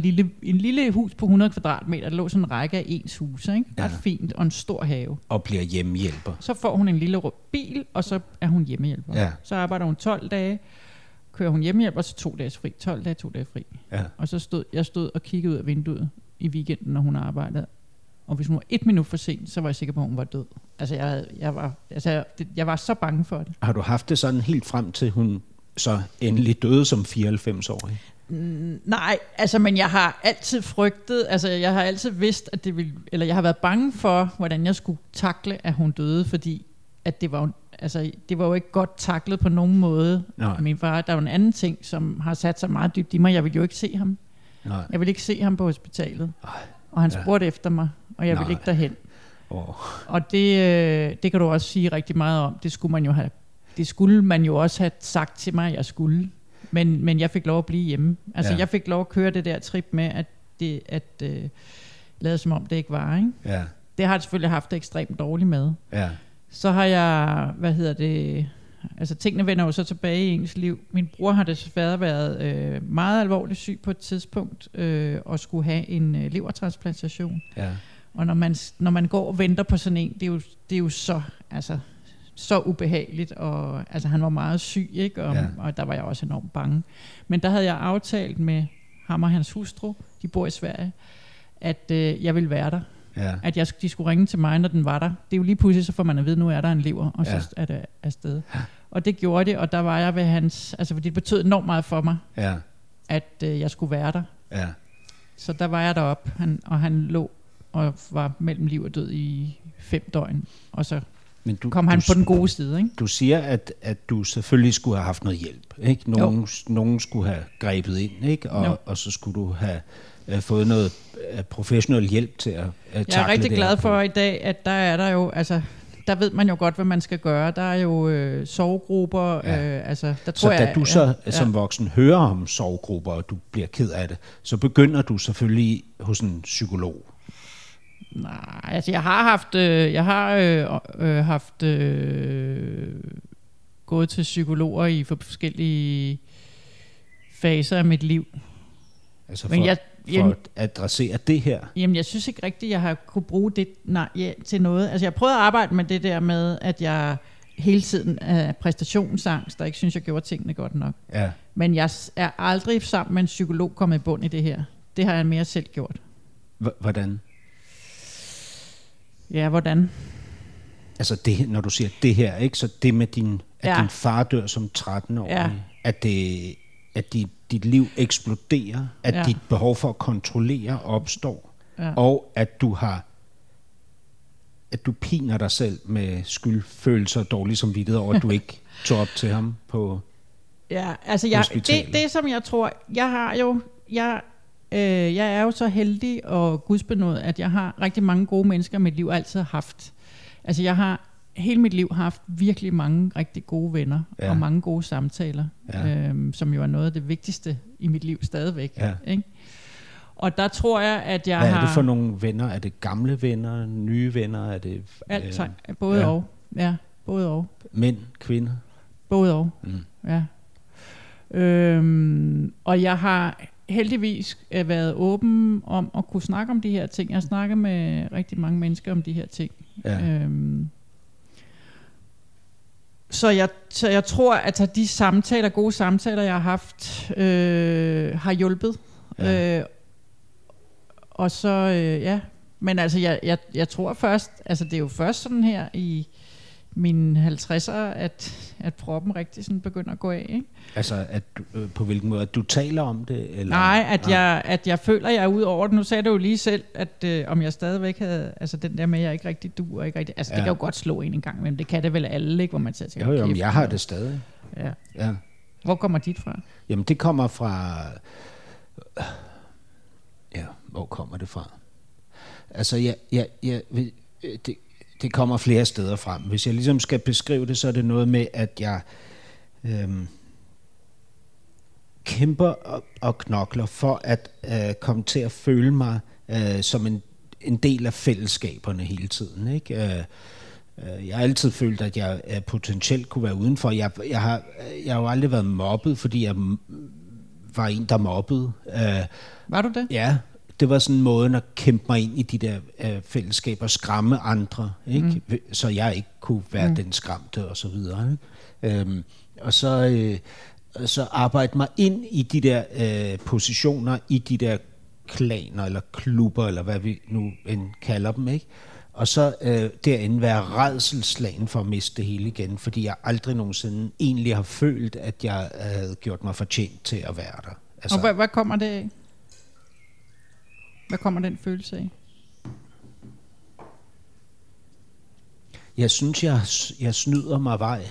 en lille hus på 100 kvadratmeter. Der lå sådan en række af ens huse, ikke? Ret fint, og en stor have. Og bliver hjemmehjælper. Så får hun en lille bil, og så er hun hjemmehjælper. Ja. Så arbejder hun 12 dage. Kører hun hjemmehjælp, og så 2 dages fri. 12 dage, 2 dage fri. Ja. Og så jeg stod og kiggede ud af vinduet i weekenden, når hun arbejdede. Og hvis hun var 1 minut for sent, så var jeg sikker på, at hun var død. Altså, jeg var så bange for det. Har du haft det sådan helt frem til, hun så endelig døde som 94-årig? Nej, altså, men jeg har altid frygtet, altså, jeg har altid vidst, at det ville, eller jeg har været bange for, hvordan jeg skulle takle, at hun døde, fordi at det var jo, altså, det var jo ikke godt taklet på nogen måde. Nej. Min far, der er jo en anden ting, som har sat sig meget dybt i mig. Jeg ville jo ikke se ham. Nej. Jeg ville ikke se ham på hospitalet. Nej. Og han spurgte efter mig, og jeg ville ikke derhen. Oh. Og det kan du også sige rigtig meget om. Det skulle man jo også have sagt til mig, at jeg skulle. Men jeg fik lov at blive hjemme. Altså, jeg fik lov at køre det der trip med, at lade som om det ikke var, ikke? Ja. Det har jeg selvfølgelig haft det ekstremt dårligt med. Ja. Så har jeg, altså, tingene vender jo så tilbage i ens liv. Min bror har desværre været meget alvorligt syg på et tidspunkt, og skulle have en levertransplantation. Ja. Og når man går og venter på sådan en, det er jo så, altså, så ubehageligt, og altså, han var meget syg, ikke? Og der var jeg også enormt bange. Men der havde jeg aftalt med ham og hans hustru, de bor i Sverige, at jeg ville være der. Ja. At de skulle ringe til mig, når den var der. Det er jo lige pludselig, så får man at vide, nu er der en lever, og så er det afsted. Ja. Og det gjorde det, og der var jeg ved hans, altså, fordi det betød enormt meget for mig, at jeg skulle være der. Ja. Så der var jeg deroppe, og han lå og var mellem liv og død i 5 døgn, og så kom han på den gode side, ikke? Du siger, at du selvfølgelig skulle have haft noget hjælp, ikke? Nogen skulle have grebet ind, ikke? Og så skulle du have fået noget professionel hjælp til at takle det. Jeg er rigtig glad for i dag, at der er der jo, altså, der ved man jo godt, hvad man skal gøre. Der er jo sorggrupper. Ja. Altså, der tror så da du så som voksen hører om sorggrupper, og du bliver ked af det, så begynder du selvfølgelig hos en psykolog. Nej, altså jeg har gået til psykologer i forskellige faser af mit liv. Altså for at adressere det her? Jamen, jeg synes ikke rigtigt, jeg har kunne bruge det til noget. Altså, jeg prøvede at arbejde med det der med, at jeg hele tiden er præstationsangst, der ikke synes, jeg gjorde tingene godt nok. Ja. Men jeg er aldrig sammen med en psykolog kommet i bund i det her. Det har jeg mere selv gjort. Hvordan? Ja, hvordan? Altså, det, når du siger det her, ikke? Så det med din far dør som 13-årig, dit liv eksploderer, at dit behov for at kontrollere opstår, og at du piner dig selv med skyldfølelser og dårlig samvittighed over, at du ikke tog op til ham på hospitalet. Det som jeg tror, jeg er jo så heldig og gudsbenået, at jeg har rigtig mange gode mennesker i mit liv altid haft. Altså, jeg har hele mit liv har haft virkelig mange rigtig gode venner og mange gode samtaler, som jo er noget af det vigtigste i mit liv stadigvæk. Ja. Ikke? Og der tror jeg, at jeg har... Hvad er det for nogle venner? Er det gamle venner, nye venner? Er det... Alt, både og. Ja, både og. Mænd, kvinder? Både og, og jeg har heldigvis været åben om at kunne snakke om de her ting. Jeg har snakket med rigtig mange mennesker om de her ting. Ja. Så jeg tror, at de samtaler, gode samtaler, jeg har haft, har hjulpet. Ja. Og så, men altså, jeg tror først, altså, det er jo først sådan her i mine 50'er, at proppen rigtig sådan begynder at gå af, ikke? Altså, at på hvilken måde? At du taler om det? Eller? Nej, jeg føler, jeg er ud over det. Nu sagde du jo lige selv, at om jeg stadigvæk havde... Altså, den der med, jeg ikke rigtig duer, ikke rigtig... Altså, det kan jo godt slå en gang, men det kan det vel alle, ikke? Hvor man siger, jo, jeg har det stadig. Ja. Ja. Hvor kommer dit fra? Jamen, det kommer fra... Ja, hvor kommer det fra? Altså, det kommer flere steder frem. Hvis jeg ligesom skal beskrive det, så er det noget med, at jeg kæmper og knokler for at komme til at føle mig som en del af fællesskaberne hele tiden, ikke? Jeg har altid følt, at jeg potentielt kunne være udenfor. Jeg har jo aldrig været mobbet, fordi jeg var en, der mobbede. Var du det? Ja. Det var sådan en måde at kæmpe mig ind i de der fællesskaber og skræmme andre, ikke? Så jeg ikke kunne være den skræmte og så videre. Ikke? Og så arbejde mig ind i de der positioner, i de der klaner eller klubber, eller hvad vi nu end kalder dem, ikke? Og så derinde være rædselsslagen for at miste det hele igen, fordi jeg aldrig nogensinde egentlig har følt, at jeg havde gjort mig fortjent til at være der. Altså, og hvad kommer det af? Hvad kommer den følelse af? Jeg synes, jeg snyder mig vej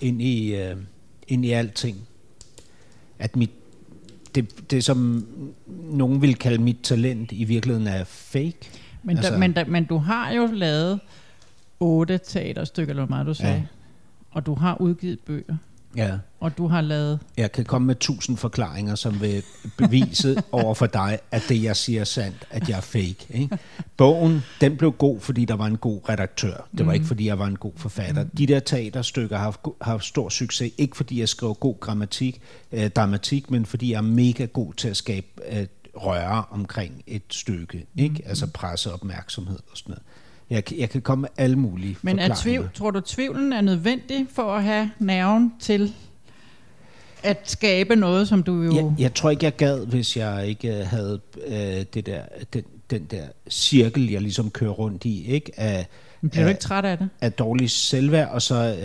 ind i alting. At det, som nogen vil kalde mit talent, i virkeligheden er fake. Men, altså, men du har jo lavet 8 teaterstykker, eller hvor meget du sagde. Ja. Og du har udgivet bøger. Ja. Og du har lavet... Jeg kan komme med 1000 forklaringer, som vil bevise over for dig, at det, jeg siger, er sandt, at jeg er fake. Ikke? Bogen, den blev god, fordi der var en god redaktør. Det var ikke, fordi jeg var en god forfatter. De der teaterstykker har haft stor succes. Ikke fordi jeg skrev god grammatik, dramatik, men fordi jeg er mega god til at skabe røre omkring et stykke. Ikke? Altså presse opmærksomhed og sådan noget. Jeg kan komme med alle mulige forklaringer. Men tror du, tvivlen er nødvendig for at have nerven til at skabe noget, som du jo... Jeg tror ikke, jeg gad, hvis jeg ikke havde den der cirkel, jeg ligesom kører rundt i, ikke? Bliver du ikke træt af det? Af dårlig selvværd, og så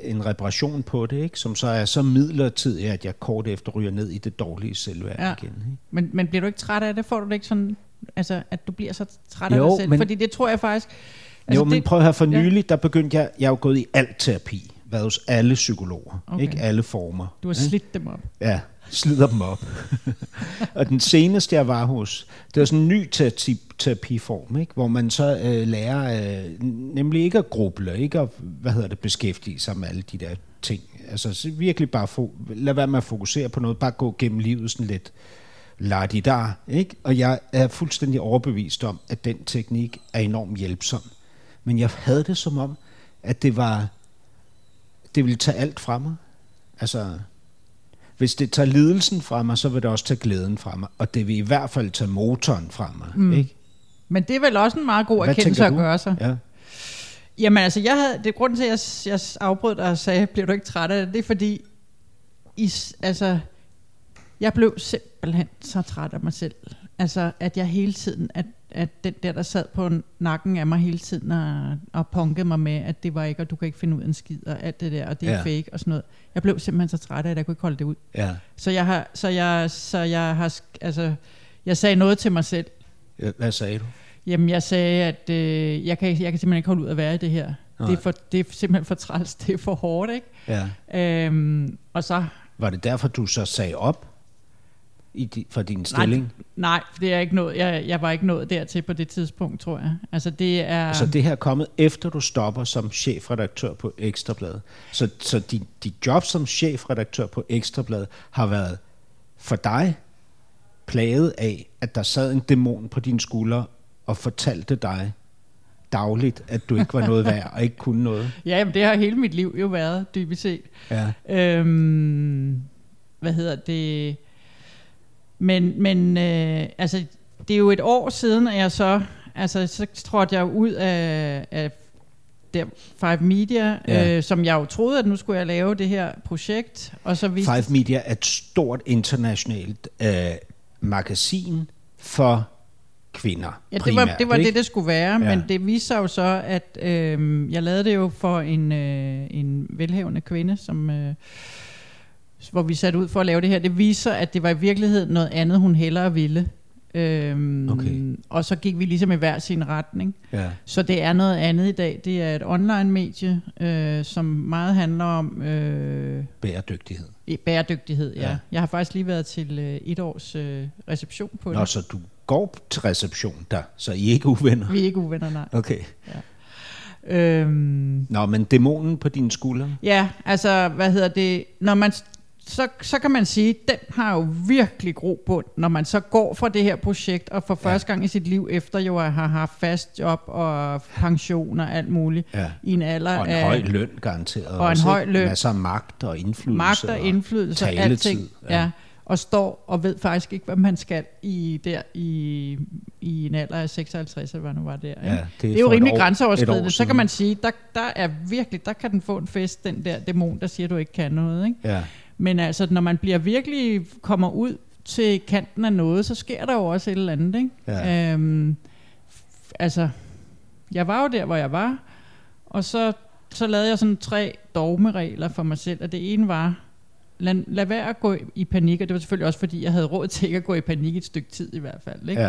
en reparation på det, ikke? Som så er så midlertidig, at jeg kort efter ryger ned i det dårlige selvværd igen. Ikke? Men bliver du ikke træt af det? Får du det ikke sådan... Altså, at du bliver så træt af dig selv, fordi det tror jeg faktisk... Altså, men prøv at høre, for nylig, der begyndte jeg er jo gået i alt terapi, været hos alle psykologer, ikke alle former. Du har slidt dem op. Ja, slider dem op. Og den seneste, jeg var hos, det var sådan en ny terapiform, ikke? Hvor man så lærer nemlig ikke at gruble, ikke at beskæftige sig med alle de der ting. Altså virkelig bare lad være med at fokusere på noget, bare gå gennem livet sådan lidt... la-di-da, ikke? Og jeg er fuldstændig overbevist om, at den teknik er enormt hjælpsom. Men jeg havde det som om, at det ville tage alt fra mig. Altså, hvis det tager lidelsen fra mig, så vil det også tage glæden fra mig, og det vil i hvert fald tage motoren fra mig, ikke? Men det er vel også en meget god erkendelse at gøre sig. Ja. Jamen altså, grunden til, at jeg afbrød dig og sagde, bliver du ikke træt af det, det er fordi, jeg blev simpelthen så træt af mig selv. Altså, at jeg hele tiden, at den der sad på nakken af mig hele tiden og punkede mig med, at det var ikke, og du kan ikke finde ud af en skid, og alt det der, og det er fake, og sådan noget. Jeg blev simpelthen så træt af, at jeg kunne ikke holde det ud. Ja. Så jeg sagde noget til mig selv. Ja, hvad sagde du? Jamen, jeg sagde, at jeg kan simpelthen ikke holde ud at være i det her. Det er simpelthen for træls, det er for hårdt, ikke? Ja. Og så... Var det derfor, du så sagde op for din stilling? Nej, for det er ikke noget. Jeg var ikke nået dertil på det tidspunkt, tror jeg. Altså det er. Altså det her er kommet efter du stopper som chefredaktør på Ekstrabladet. Så dit job som chefredaktør på Ekstrabladet har været for dig plaget af, at der sad en dæmon på dine skuldre og fortalte dig dagligt, at du ikke var noget værd og ikke kunne noget. Ja, men det har hele mit liv jo været, dybest set. Ja. Men det er jo et år siden, at jeg så trådte jeg ud af der Five Media, som jeg jo troede, at nu skulle jeg lave det her projekt. Og så Five Media er et stort internationalt magasin for kvinder, ja, primært. Det var det skulle være, men det viste sig jo så, at jeg lavede det jo for en velhavende kvinde, som, hvor vi satte ud for at lave det her. Det viser, at det var i virkeligheden noget andet, hun hellere ville. Og så gik vi ligesom i hver sin retning. Ja. Så det er noget andet i dag. Det er et online-medie, som meget handler om... bæredygtighed. Bæredygtighed, ja. Jeg har faktisk lige været til et års reception på det. Nå, så du går til reception der, så I er ikke uvenner? Vi er ikke uvenner, nej. Okay. Ja. Nå, men dæmonen på dine skuldre? Ja, altså, når man... Så kan man sige, at den har jo virkelig grobund, når man så går fra det her projekt, og for første gang i sit liv efter jo har haft fast job og pension og alt muligt i en alder af... Og en høj løn garanteret. Og en høj løn. Masser af magt og indflydelse. Magt og indflydelse og alting. Ja. Og står og ved faktisk ikke, hvad man skal i en alder af 56, eller hvad nu var der. Ikke? Ja, det er jo rimelig grænseoverskridende. Så kan man sige, der kan den få en fest, den der dæmon, der siger, du ikke kan noget. Ikke? Ja. Men altså, når man kommer ud til kanten af noget, så sker der jo også et eller andet, ikke? Ja. Altså, jeg var jo der, hvor jeg var, og så lavede jeg sådan 3 dogmeregler for mig selv, og det ene var, lad være at gå i panik, og det var selvfølgelig også, fordi jeg havde råd til ikke at gå i panik et stykke tid i hvert fald, ikke?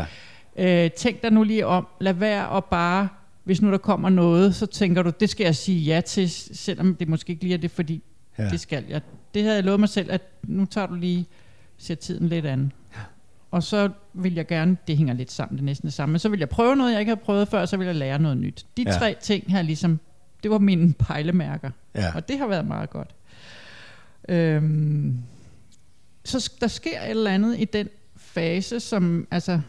Ja. Tænk dig nu lige om, lad være at bare, hvis nu der kommer noget, så tænker du, det skal jeg sige ja til, selvom det måske ikke lige er det, fordi ja. Det skal jeg. Det havde jeg lovet mig selv, at nu tager du lige, ser tiden lidt an. Ja. Og så vil jeg gerne, det hænger lidt sammen, det næsten det samme, men så vil jeg prøve noget, jeg ikke havde prøvet før, så vil jeg lære noget nyt. De 3 ting her ligesom, det var mine pejlemærker, ja. Og det har været meget godt. Så der sker et eller andet i den fase, som, altså,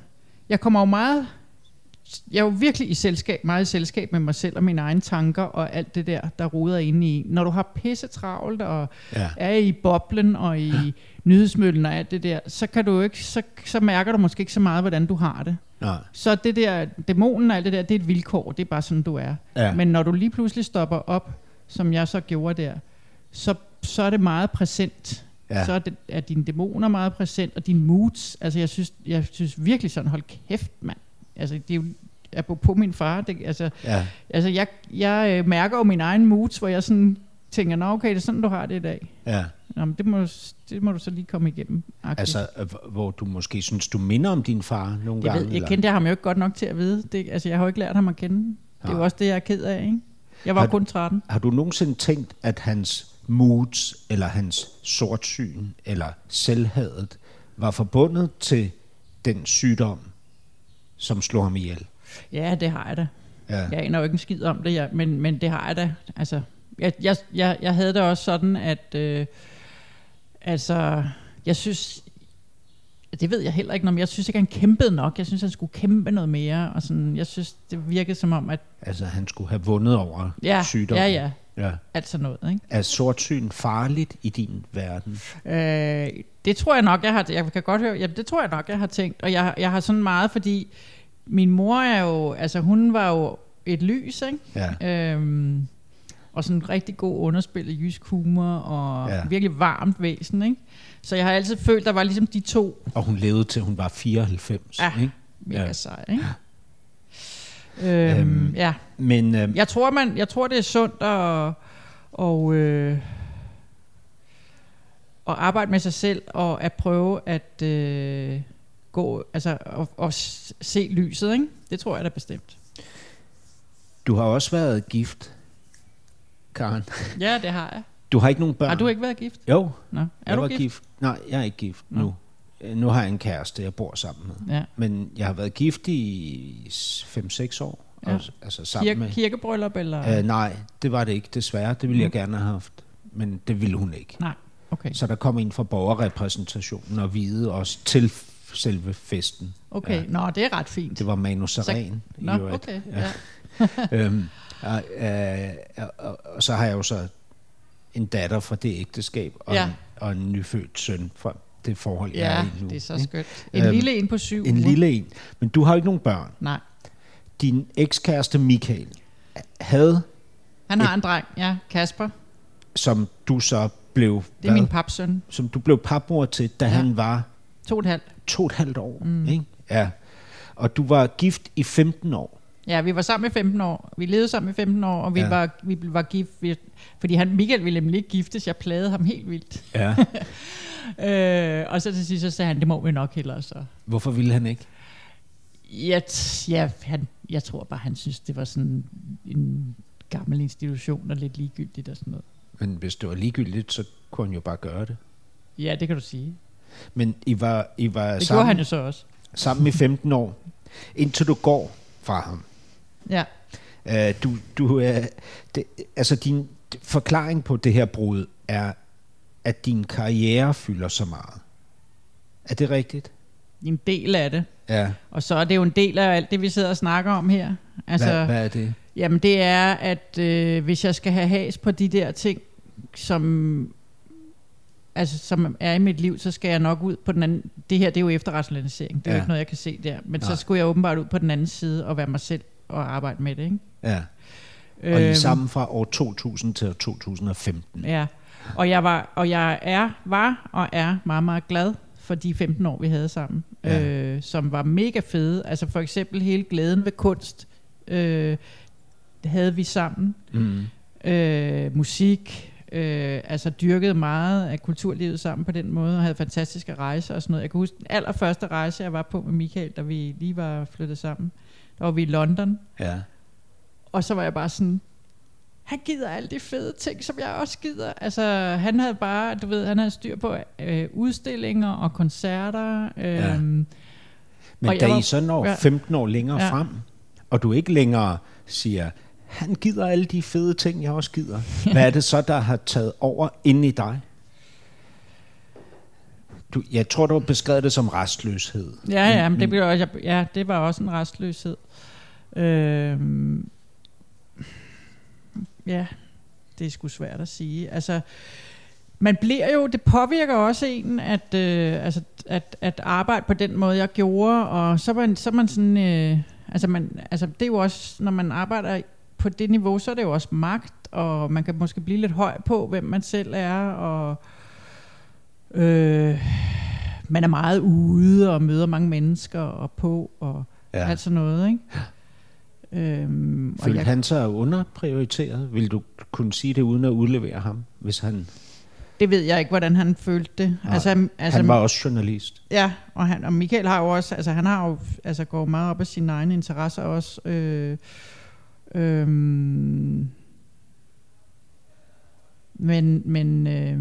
jeg er jo virkelig meget i selskab med mig selv og mine egne tanker og alt det der roder inde i. Når du har pisse travlt og er i boblen og i nyhedsmøllen og alt det der, så kan du ikke, så mærker du måske ikke så meget, hvordan du har det. Nej. Så det der, dæmonen og alt det der, det er et vilkår, det er bare sådan, du er. Ja. Men når du lige pludselig stopper op, som jeg så gjorde der, så er det meget præsent. Ja. Så er dine dæmoner meget præsent, og dine moods, altså jeg synes virkelig sådan, hold kæft, mand. Altså det er jo apropos min far det, altså jeg mærker jo min egen moods, hvor jeg sådan tænker, nå okay, det er sådan du har det i dag. Ja. Nå, men det må du så lige komme igennem aktivt. Altså hvor du måske synes du minder om din far nogle gange. Jeg kendte ham jo ikke godt nok til at vide det, altså jeg har jo ikke lært ham at kende. Det er jo også det jeg er ked af, ikke? Jeg var kun 13. Har du nogensinde tænkt at hans moods eller hans sortsyn eller selvhadet var forbundet til den sygdom, som slog ham ihjel? Ja, det har jeg da. Ja. Jeg aner jo ikke en skid om det, men det har jeg da. Altså, jeg havde det også sådan, at jeg synes, det ved jeg heller ikke noget, men jeg synes ikke, han kæmpede nok. Jeg synes, han skulle kæmpe noget mere, og sådan, jeg synes, det virkede som om, at... Altså, han skulle have vundet over sygdommen. Ja. Alt sådan noget, ikke? Er sortsyn farligt i din verden? Det tror jeg nok, jeg har... Jeg kan godt høre... Ja, det tror jeg nok, jeg har tænkt. Og jeg har sådan meget, fordi... Min mor er jo... Altså, hun var jo et lys, ikke? Ja. Og sådan en rigtig god underspil af jysk humor, og virkelig varmt væsen, ikke? Så jeg har altid følt, der var ligesom de 2. Og hun levede til, hun var 94, ikke? Mega sej, ikke? Men jeg tror det er sundt at arbejde med sig selv og at prøve at gå, altså og se lyset, ikke? Det tror jeg da bestemt. Du har også været gift, Karen. Ja, det har jeg. Du har ikke nogen børn. Har du ikke været gift? Jo. Nå. Jeg var gift? Nej, jeg er ikke gift nu. Nu har jeg en kæreste, jeg bor sammen med. Ja. Men jeg har været gift i 5-6 år. Ja. Altså sammen med... Kirkebryllup eller? Nej, det var det ikke, desværre. Det ville jeg gerne have haft. Men det ville hun ikke. Nej, okay. Så der kom en fra borgerrepræsentationen og viede os til selve festen. Okay, nå, det er ret fint. Det var Manu Sarén. Nå, okay. Og så har jeg jo så en datter fra det ægteskab og, og en nyfødt søn fra det forhold, jeg er i nu. Det er så skønt. En lille en på 7. En lille en. Men du har jo ikke nogen børn. Nej. Din ekskæreste Michael havde... Han har en dreng, Kasper. Som du så blev... Det er min papsøn. Som du blev papmor til, da han var... 2,5. 2,5 år, ikke? Ja. Og du var gift i 15 år. Ja, vi var sammen i 15 år. Vi levede sammen i 15 år, og vi var gift... Fordi Michael ville nemlig ikke giftes. Jeg plagede ham helt vildt. Ja. Og så til sidst, så sagde han, det må vi nok hellere så. Hvorfor ville han ikke? Jeg tror bare, han synes, det var sådan en gammel institution og lidt ligegyldigt og sådan noget. Men hvis det var ligegyldigt, så kunne han jo bare gøre det. Ja, det kan du sige. Men I var sammen... Det gjorde han jo så også. Sammen i 15 år, indtil du går fra ham. Ja. Din forklaring på det her brud er... at din karriere fylder så meget. Er det rigtigt? En del af det. Ja. Og så er det jo en del af alt det, vi sidder og snakker om her. Altså, hvad er det? Jamen det er, at hvis jeg skal have has på de der ting, som er i mit liv, så skal jeg nok ud på den anden. Det her, det er jo efterrationalisering. Det er jo ikke noget, jeg kan se der. Men så skulle jeg åbenbart ud på den anden side og være mig selv og arbejde med det, ikke? Ja. Og lige sammen fra år 2000 til år 2015. Ja. Og jeg var og er meget, meget glad for de 15 år, vi havde sammen, som var mega fede. Altså for eksempel hele glæden ved kunst havde vi sammen. Mm. Musik, altså dyrkede meget af kulturlivet sammen på den måde, og havde fantastiske rejser og sådan noget. Jeg kan huske den allerførste rejse, jeg var på med Michael, da vi lige var flyttet sammen. Der var vi i London. Ja. Og så var jeg bare sådan... Han gider alle de fede ting, som jeg også gider. Altså, han havde bare, du ved, han havde styr på udstillinger og koncerter. Men da I så når 15 år længere frem, og du ikke længere siger, han gider alle de fede ting, jeg også gider. Hvad er det så, der har taget over inde i dig? Jeg tror, du beskrev det som restløshed. Men det blev også, det var også en restløshed. Ja, det er sgu svært at sige. Altså, man bliver jo, det påvirker også en, at, at arbejde på den måde, jeg gjorde, og så man sådan, det er jo også, når man arbejder på det niveau, så er det jo også magt, og man kan måske blive lidt høj på, hvem man selv er, og man er meget ude, og møder mange mennesker, og på, og alt sådan noget, ikke? Følte han sig underprioriteret? Vil du kunne sige det uden at udlevere ham, hvis han... Det ved jeg ikke, hvordan han følte det. Altså, han var også journalist. Ja, og han og Michael har jo også, altså han har jo, altså går meget op af sine egne interesser også. Men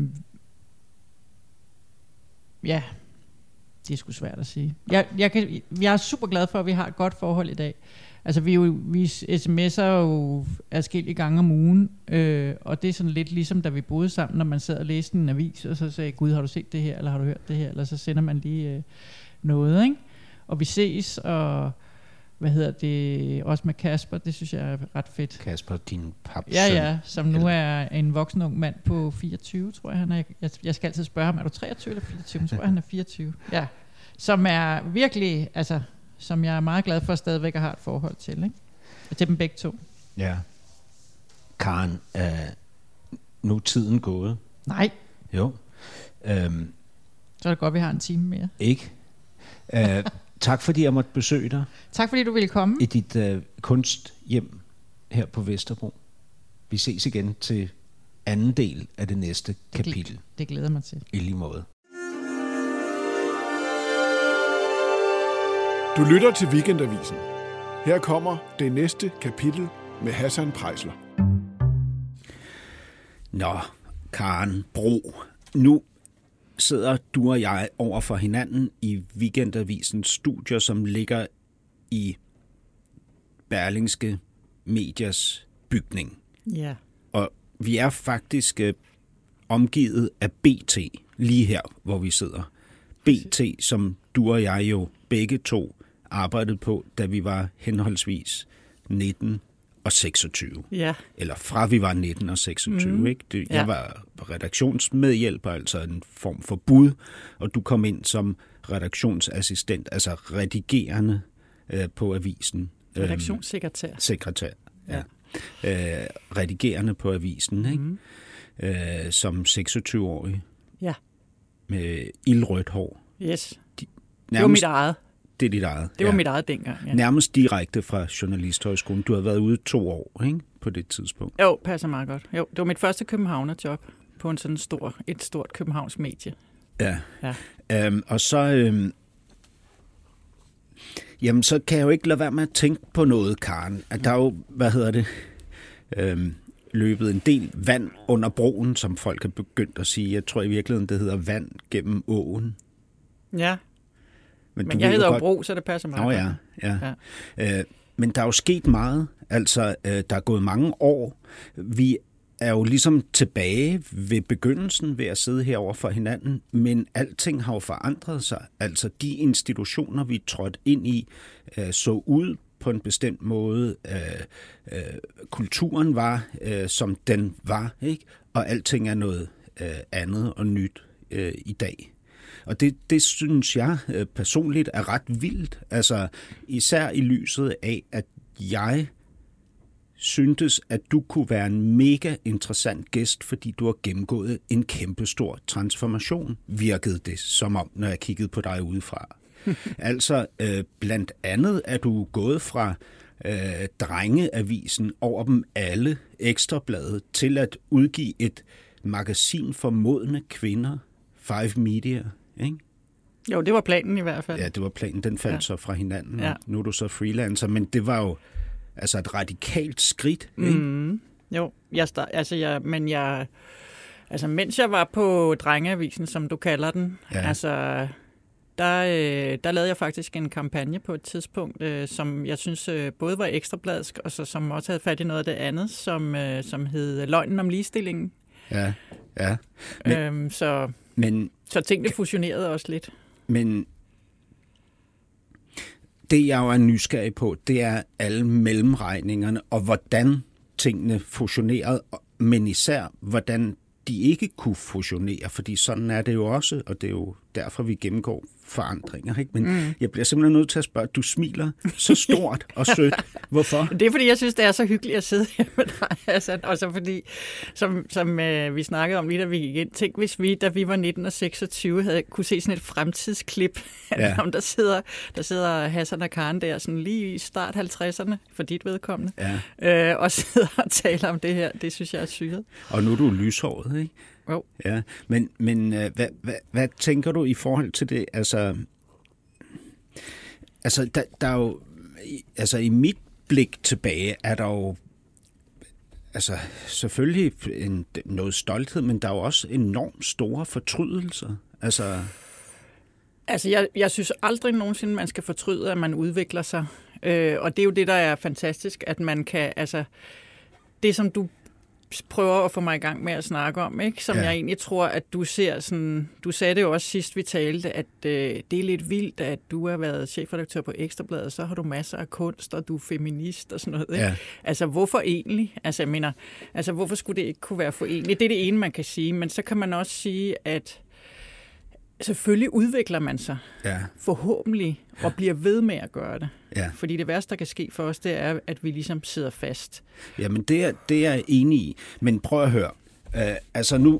det er sgu svært at sige. Jeg er super glad for, at vi har et godt forhold i dag. Altså vi sms'er jo adskillige gange om ugen, og det er sådan lidt ligesom da vi boede sammen, når man sad og læste en avis, og så sagde Gud, har du set det her, eller har du hørt det her, eller så sender man lige noget, ikke? Og vi ses, og også med Kasper, det synes jeg er ret fedt. Kasper, din papsøn. Ja, som nu er en voksen ung mand på 24, tror jeg han er. Jeg skal altid spørge ham, er du 23 eller 24? Jeg tror han er 24. Ja, som er virkelig, altså... som jeg er meget glad for stadigvæk at have et forhold til, ikke? Og til dem begge to. Ja. Karen, nu er tiden gået. Nej. Jo. Så er det godt, vi har en time mere. Ikke? Tak fordi jeg måtte besøge dig. Tak fordi du ville komme. I dit kunsthjem her på Vesterbro. Vi ses igen til anden del af det næste kapitel. Det glæder mig til. I lige måde. Du lytter til Weekendavisen. Her kommer det næste kapitel med Hassan Preisler. Nå, Karen Bro. Nu sidder du og jeg over for hinanden i Weekendavisens studier, som ligger i Berlingske Medias bygning. Ja. Og vi er faktisk omgivet af BT, lige her, hvor vi sidder. BT, som du og jeg jo begge to arbejdede på, da vi var henholdsvis 19 og 26. Ja. Eller fra vi var 19 og 26, ikke? Jeg var redaktionsmedhjælper, altså en form for bud, og du kom ind som redaktionsassistent, altså redigerende på avisen. Redaktionssekretær. Sekretær. Redigerende på avisen, ikke? Som 26-årig. Ja. Med ildrødt hår. Yes. Nærmest, det var mit eget. Det er dit eget. Det var mit eget dengang. Ja. Nærmest direkte fra Journalisthøjskolen. Du havde været ude 2 år, ikke? På det tidspunkt. Jo, passer meget godt. Jo, det var mit første københavnerjob på en sådan et stort Københavns medie. Ja. Og så, jamen, så kan jeg jo ikke lade være med at tænke på noget, Karen. At der er jo, løbet en del vand under broen, som folk har begyndt at sige. Jeg tror i virkeligheden, det hedder vand gennem åen. Ja. Men jeg hedder jo Bro, så det passer meget. Ja. Men der er jo sket meget. Altså, der er gået mange år. Vi er jo ligesom tilbage ved begyndelsen ved at sidde herovre for hinanden, men alting har jo forandret sig. Altså, de institutioner, vi trådte ind i, så ud på en bestemt måde. Kulturen var, som den var, ikke? Og alting er noget andet og nyt i dag. Og det synes jeg personligt er ret vildt, altså især i lyset af, at jeg syntes, at du kunne være en mega interessant gæst, fordi du har gennemgået en kæmpestor transformation, virkede det som om, når jeg kiggede på dig udefra. Altså, blandt andet er du gået fra drengeavisen over dem alle, Ekstrabladet, til at udgive et magasin for modne kvinder, Five Media, ikke? Jo, det var planen i hvert fald. Ja, det var planen. Den faldt så fra hinanden. Ja. Nu er du så freelancer, men det var jo altså et radikalt skridt, ikke? Mm, jo, mens jeg var på drengeavisen, som du kalder den, der lavede jeg faktisk en kampagne på et tidspunkt, som jeg synes både var ekstrabladsk, og så, som også havde fat i noget af det andet, som hed Løgnen om ligestillingen. Ja, ja. Men, så tingene fusionerede også lidt. Men det, jeg jo er nysgerrig på, det er alle mellemregningerne, og hvordan tingene fusionerede, men især, hvordan de ikke kunne fusionere, fordi sådan er det jo også, og det er jo derfor, vi gennemgår forandringer, ikke? Men jeg bliver simpelthen nødt til at spørge, du smiler så stort og sødt. Hvorfor? Det er, fordi jeg synes, det er så hyggeligt at sidde her med dig. Altså, og så fordi, som vi snakkede om lige, da vi gik ind, tænk hvis vi, da vi var 19 og 26, havde kunne se sådan et fremtidsklip, om der sidder Hassan og Karen der, sådan lige i start 50'erne, for dit vedkommende, og sidder og taler om det her. Det synes jeg er syret. Og nu er du lyshåret, ikke? Jo. Ja, men hvad tænker du i forhold til det? Altså der er jo, altså i mit blik tilbage er der jo altså selvfølgelig noget stolthed, men der er jo også enormt store fortrydelser. Altså jeg synes aldrig nogensinde man skal fortryde, at man udvikler sig, og det er jo det der er fantastisk, at man kan altså det som du prøver at få mig i gang med at snakke om, ikke? Som jeg egentlig tror, at du ser sådan... Du sagde det jo også sidst, vi talte, at det er lidt vildt, at du har været chefredaktør på Ekstrabladet, så har du masser af kunst, og du er feminist og sådan noget, ikke? Ja. Altså, hvorfor egentlig? Altså, jeg mener, altså, hvorfor skulle det ikke kunne være forenligt? Det er det ene, man kan sige, men så kan man også sige, at selvfølgelig udvikler man sig forhåbentlig og bliver ved med at gøre det. Ja. Fordi det værste, der kan ske for os, det er, at vi ligesom sidder fast. Jamen, det er jeg enig i. Men prøv at høre.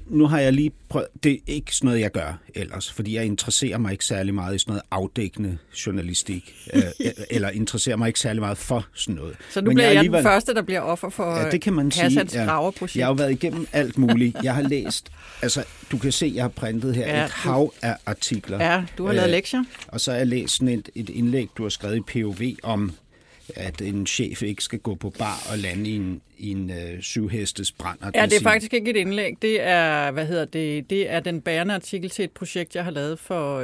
Nu har jeg lige prøvet... Det er ikke sådan noget, jeg gør ellers, fordi jeg interesserer mig ikke særlig meget i sådan noget afdækkende journalistik. Eller interesserer mig ikke særlig meget for sådan noget. Så nu men bliver jeg alligevel... den første, der bliver offer for Hassans graveprojekt. Jeg har jo været igennem alt muligt. Jeg har læst... Altså, du kan se, jeg har printet her et hav af artikler. Ja, du har lavet lektier. Og så har jeg læst sådan et indlæg, du har skrevet i POV om... at en chef ikke skal gå på bar og lande i en syvhestes brand. Ja, det er faktisk ikke et indlæg. Det er, det er den bærende artikel til et projekt, jeg har lavet for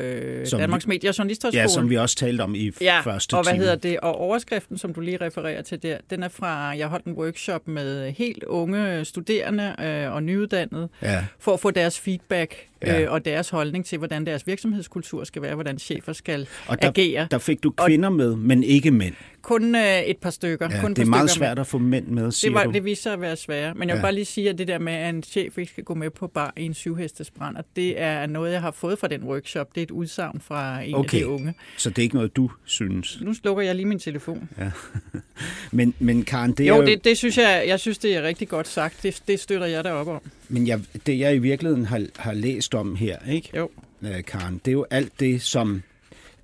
Danmarks Medie- og Journalisthøjskole. Ja, som vi også talte om i første time. Og og overskriften, som du lige refererer til der, den er fra, jeg holdt en workshop med helt unge studerende og nyuddannede, for at få deres feedback og deres holdning til, hvordan deres virksomhedskultur skal være, hvordan chefer skal agere. Og der fik du kvinder med, men ikke mænd. Kun et par stykker. Ja, det er meget svært at få mænd med, siger du. Det viser sig at være svære. Men jeg vil bare lige sige, at det der med, at en chef ikke skal gå med på bar i en syvhestesbrand, og det er noget, jeg har fået fra den workshop. Det er et udsagn fra en af de unge. Så det er ikke noget, du synes? Nu slukker jeg lige min telefon. Ja. men Karen, det er jo... Det synes jeg synes, det er rigtig godt sagt. Det støtter jeg da op om. Men det, jeg i virkeligheden har læst om her, ikke? Jo. Karen, det er jo alt det, som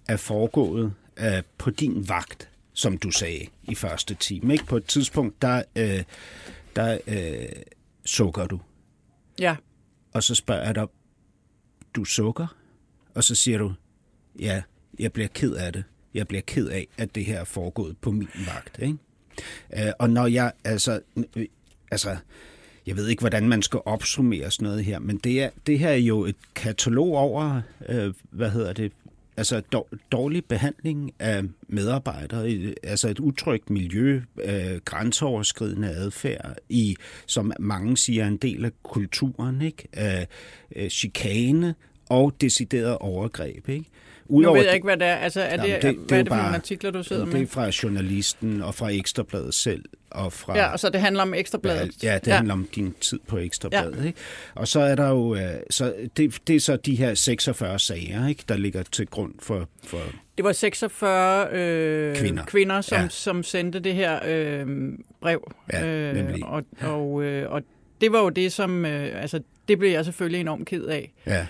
er foregået på din vagt, som du sagde i første time, ikke? På et tidspunkt, der sukker du. Ja. Og så spørger jeg dig, du sukker? Og så siger du, ja, jeg bliver ked af det. Jeg bliver ked af, at det her er foregået på min vagt, ikke? Og når jeg, altså, jeg ved ikke, hvordan man skal opsummere sådan noget her, men det her er jo et katalog over, altså dårlig behandling af medarbejdere, altså et utrygt miljø, grænseoverskridende adfærd, som mange siger er en del af kulturen, ikke? Chikane og decideret overgreb, ikke? Udover, nu ved jeg ikke, hvad det er. Altså, er det, hvad er det for nogle artikler, du sidder med? Det er fra Journalisten og fra Ekstrabladet selv. Og fra, ja, og så det handler om Ekstrabladet. Ja, det handler om din tid på Ekstrabladet. Ja. Ikke? Og så er der jo... Så det er så de her 46 sager, ikke, der ligger til grund for det var 46 kvinder, som sendte det her brev. Ja, nemlig. Og det var jo det, som... altså, det blev jeg selvfølgelig enormt ked af. Ja.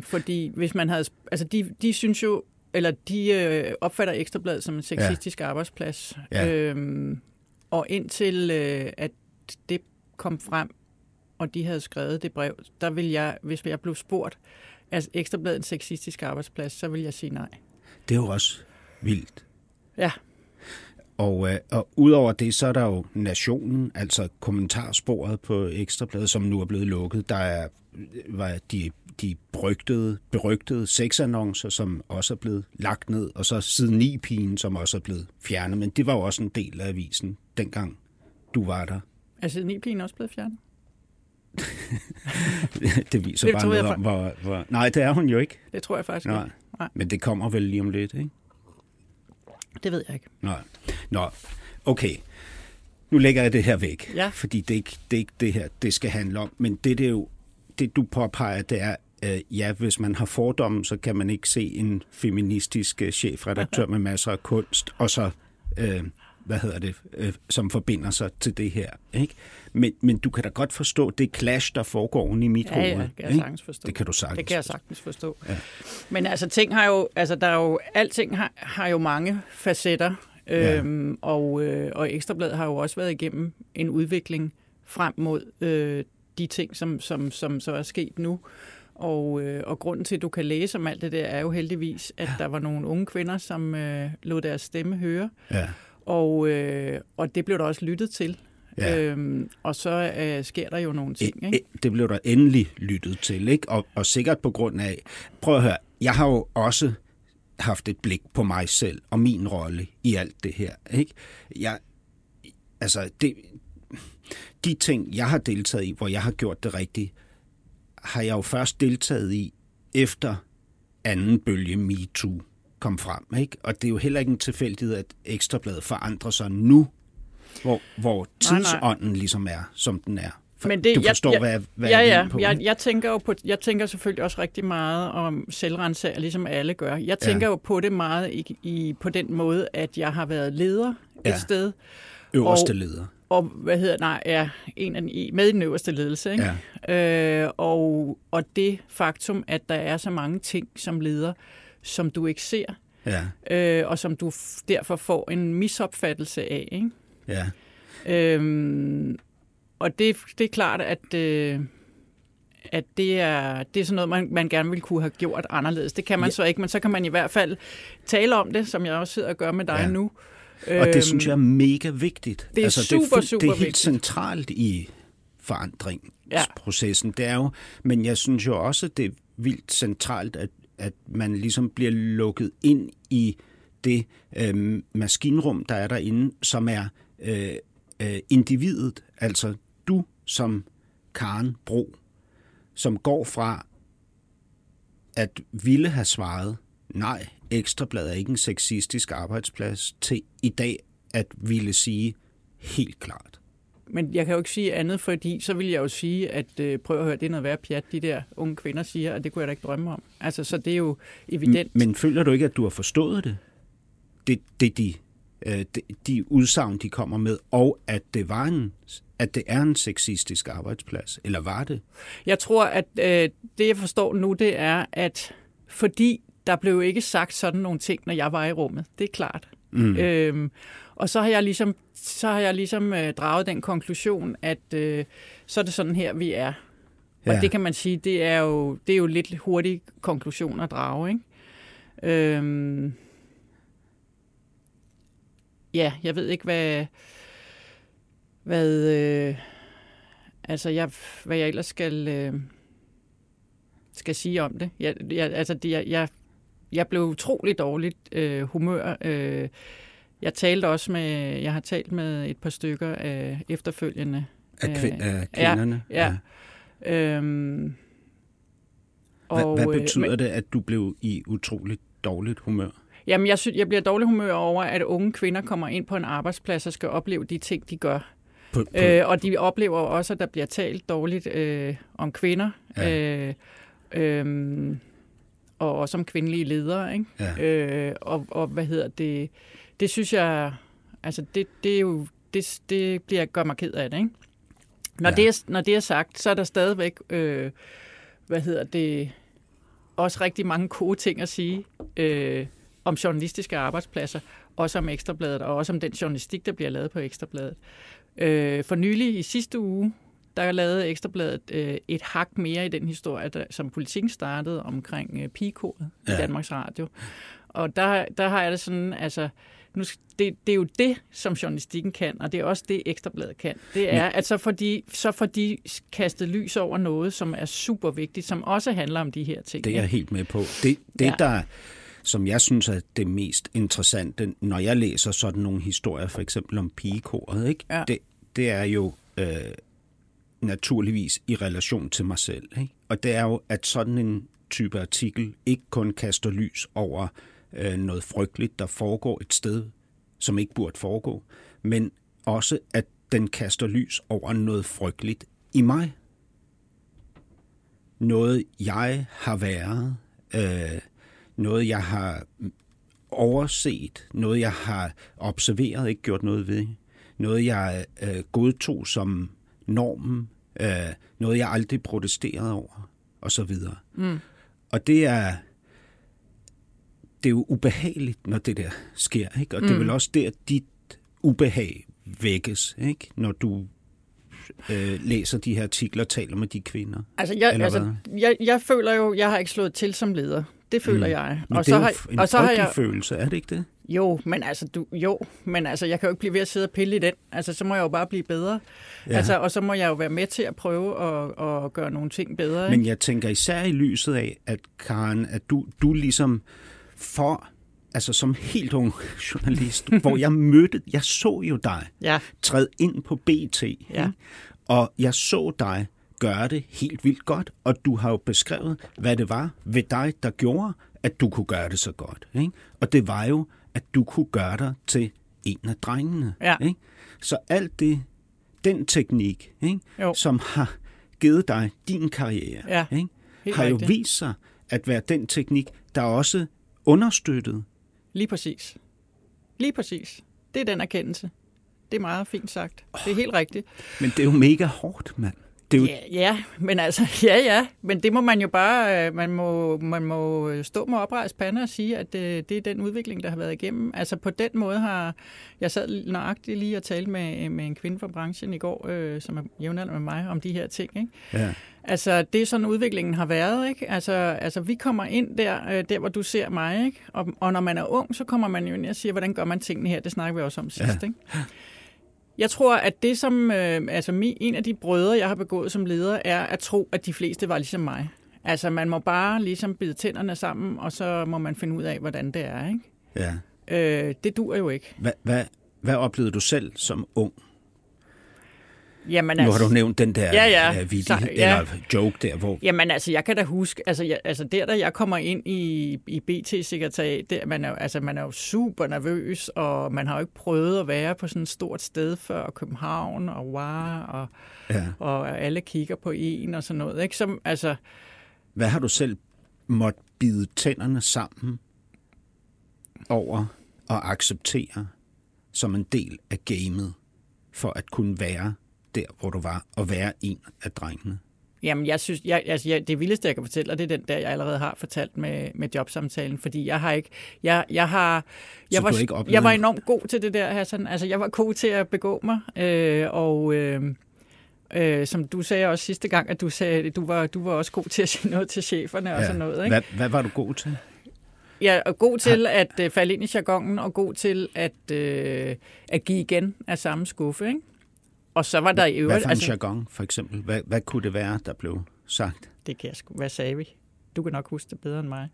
Fordi hvis man havde... Altså, de synes jo... Eller de opfatter Ekstrabladet som en sexistisk arbejdsplads. Ja. Og indtil at det kom frem, og de havde skrevet det brev, der ville jeg, hvis jeg blev spurgt, er Ekstrabladet en sexistisk arbejdsplads, så ville jeg sige nej. Det er jo også vildt. Ja. Og udover det, så er der jo Nationen, altså kommentarsporet på Ekstrabladet, som nu er blevet lukket. Der var de berygtede sexannoncer, som også er blevet lagt ned, og så siden 9-pigen, som også er blevet fjernet. Men det var jo også en del af avisen, dengang du var der. Er siden 9-pigen også blevet fjernet? Det viser det bare noget om, hvor... Nej, det er hun jo ikke. Det tror jeg faktisk ikke. Nej. Men det kommer vel lige om lidt, ikke? Det ved jeg ikke. Nej. Nå, okay. Nu lægger jeg det her væk, fordi det er ikke det her, det skal handle om. Men det er jo... Det, du påpeger, det er, hvis man har fordomme, så kan man ikke se en feministisk chefredaktør med masser af kunst, og så, som forbinder sig til det her. Ikke? Men du kan da godt forstå det clash, der foregår oven i mit hoved. Ja, det kan jeg sagtens forstå. Det kan du sagtens forstå. Ja. Men altså, alting har jo mange facetter, og Ekstrabladet har jo også været igennem en udvikling frem mod de ting, som så er sket nu. Og grunden til, at du kan læse om alt det der, er jo heldigvis, at der var nogle unge kvinder, som lod deres stemme høre. Ja. Og det blev der også lyttet til. Ja. Og så sker der jo nogle ting. Ikke? Det blev der endelig lyttet til, ikke? Og sikkert på grund af... Prøv at høre, jeg har jo også haft et blik på mig selv og min rolle i alt det her. Ikke? De ting, jeg har deltaget i, hvor jeg har gjort det rigtigt, har jeg jo først deltaget i, efter anden bølge MeToo kom frem. Ikke? Og det er jo heller ikke en tilfældighed, at Ekstrabladet forandrer sig nu, hvor tidsånden ligesom er, som den er. Men det, du forstår, hvad jeg er inde på. Jeg tænker selvfølgelig også rigtig meget om selvrenser, ligesom alle gør. Jeg tænker jo på det meget på den måde, at jeg har været leder et sted. Øverste leder. Og med i den øverste ledelse. Ikke? Ja. Og det faktum, at der er så mange ting som leder, som du ikke ser, og som du derfor får en misopfattelse af. Ikke? Ja. Og det er klart, at det er sådan noget, man gerne ville kunne have gjort anderledes. Det kan man så ikke, men så kan man i hvert fald tale om det, som jeg også sidder og gør med dig nu. Og det synes jeg er mega vigtigt. Det er super vigtigt. Det er helt centralt i forandringsprocessen. Ja. Det er jo, men jeg synes jo også, at det er vildt centralt, at man ligesom bliver lukket ind i det maskinrum, der er derinde, som er individet. Altså du som Karen Bro, som går fra at ville have svaret nej, Ekstrabladet er ikke en sexistisk arbejdsplads, til i dag at ville sige helt klart. Men jeg kan jo ikke sige andet, fordi så vil jeg jo sige, at prøv at høre, det er noget værre pjat, de der unge kvinder siger, og det kunne jeg da ikke drømme om. Altså, så det er jo evident. Men føler du ikke, at du har forstået det? De udsagn, de kommer med, og at det var at det er en sexistisk arbejdsplads, eller var det? Jeg tror, at det, jeg forstår nu, det er, at fordi der blev ikke sagt sådan nogle ting, når jeg var i rummet. Det er klart. Mm. Og så har jeg ligesom, draget den konklusion, at så er det sådan her, vi er. Ja. Og det kan man sige, det er jo lidt hurtig konklusion at drage, ikke? Ja, jeg ved ikke, hvad jeg ellers skal sige om det. Jeg blev utrolig dårligt humør. Jeg har talt med et par stykker efterfølgende af kvinderne. Ja. Hvad betyder det, at du blev i utroligt dårligt humør? Jamen, jeg bliver dårlig humør over, at unge kvinder kommer ind på en arbejdsplads og skal opleve de ting, de gør. Og de oplever også, at der bliver talt dårligt om kvinder, og også om kvindelige ledere. Ikke? Ja. Og hvad hedder det? Det synes jeg, altså det er jo, det bliver gør mig ked af det. Ikke? Når det er sagt, så er der stadigvæk, også rigtig mange gode ting at sige om journalistiske arbejdspladser, også om Ekstrabladet, og også om den journalistik, der bliver lavet på Ekstrabladet. For nylig i sidste uge, der lavede Ekstrabladet et hak mere i den historie, som Politiken startede omkring pigekoret i Danmarks Radio. Og der har jeg det sådan, altså, det er jo det, som journalistikken kan, og det er også det, Ekstrabladet kan. Det er, at så får de kastet lys over noget, som er super vigtigt, som også handler om de her ting. Det er jeg helt med på. Det, der som jeg synes er det mest interessante, når jeg læser sådan nogle historier, for eksempel om pigekoret, ikke? Ja. Det er jo naturligvis i relation til mig selv. Ikke? Og det er jo, at sådan en type artikel ikke kun kaster lys over noget frygteligt, der foregår et sted, som ikke burde foregå, men også, at den kaster lys over noget frygteligt i mig. Noget, jeg har været... noget, jeg har overset, noget, jeg har observeret, ikke gjort noget ved, noget, jeg godtog som normen, noget, jeg aldrig protesterede over, og så videre. Mm. Og det er jo ubehageligt, når det der sker, ikke? Og det er vel også der, dit ubehag vækkes, ikke? Når du læser de her artikler, taler med de kvinder. Jeg føler jo, jeg har ikke slået til som leder. Det føler jeg. Men og det er en frygtelig følelse, er det ikke det? Jo, men altså, jeg kan jo ikke blive ved at sidde og pille i den. Altså, så må jeg jo bare blive bedre. Ja. Altså, og så må jeg jo være med til at prøve at gøre nogle ting bedre. Men jeg tænker især i lyset af, at Karen, at du ligesom for, altså som helt ung journalist, hvor jeg så jo dig træde ind på BT, og jeg så dig gøre det helt vildt godt, og du har jo beskrevet, hvad det var ved dig, der gjorde, at du kunne gøre det så godt. Ikke? Og det var jo, at du kunne gøre dig til en af drengene. Ja. Ikke? Så alt det, den teknik, ikke? Som har givet dig din karriere, ikke? Har jo vist sig at være den teknik, der også understøttede. Lige præcis. Det er den erkendelse. Det er meget fint sagt. Det er helt rigtigt. Men det er jo mega hårdt, mand. Men det må man jo bare, man må stå med oprejst pande og sige, at det er den udvikling, der har været igennem. Altså på den måde har, jeg sad nøjagtigt lige og talte med en kvinde fra branchen i går, som er jævnaldrende med mig, om de her ting, ikke? Ja. Altså det er sådan, udviklingen har været, ikke? Altså vi kommer ind der hvor du ser mig, ikke? Og når man er ung, så kommer man jo ind og siger, hvordan gør man tingene her? Det snakker vi også om sidst, ikke? Jeg tror, at det som en af de brødre, jeg har begået som leder, er at tro, at de fleste var ligesom mig. Altså, man må bare ligesom bide tænderne sammen, og så må man finde ud af, hvordan det er, ikke? Ja. Det dur jo ikke. Hvad oplevede du selv som ung? Jamen, altså, nu har du nævnt den der joke der, hvor... Jamen altså, jeg kan da huske, da jeg kommer ind i BT-sekretariat, man er jo super nervøs, og man har jo ikke prøvet at være på sådan et stort sted før, og København, og og alle kigger på en og sådan noget, ikke? Som, altså... Hvad har du selv måttet bide tænderne sammen over og acceptere som en del af gamet, for at kunne være der, hvor du var, og være en af drengene? Jamen, jeg synes, det vildeste, jeg kan fortælle, og det er den der, jeg allerede har fortalt med jobsamtalen, fordi jeg har ikke... Jeg var enormt god til det der, Hassan. Altså, jeg var god til at begå mig, som du sagde også sidste gang, at du sagde, at du var også god til at sige noget til cheferne og sådan noget, ikke? Hvad var du god til? Jeg er god til at falde ind i jargonen, og god til at give igen af samme skuffe, ikke? Og så var der i øvrigt... Hvad for en jargon, for eksempel? Hvad kunne det være, der blev sagt? Det kan jeg sgu. Hvad sagde vi? Du kan nok huske det bedre end mig.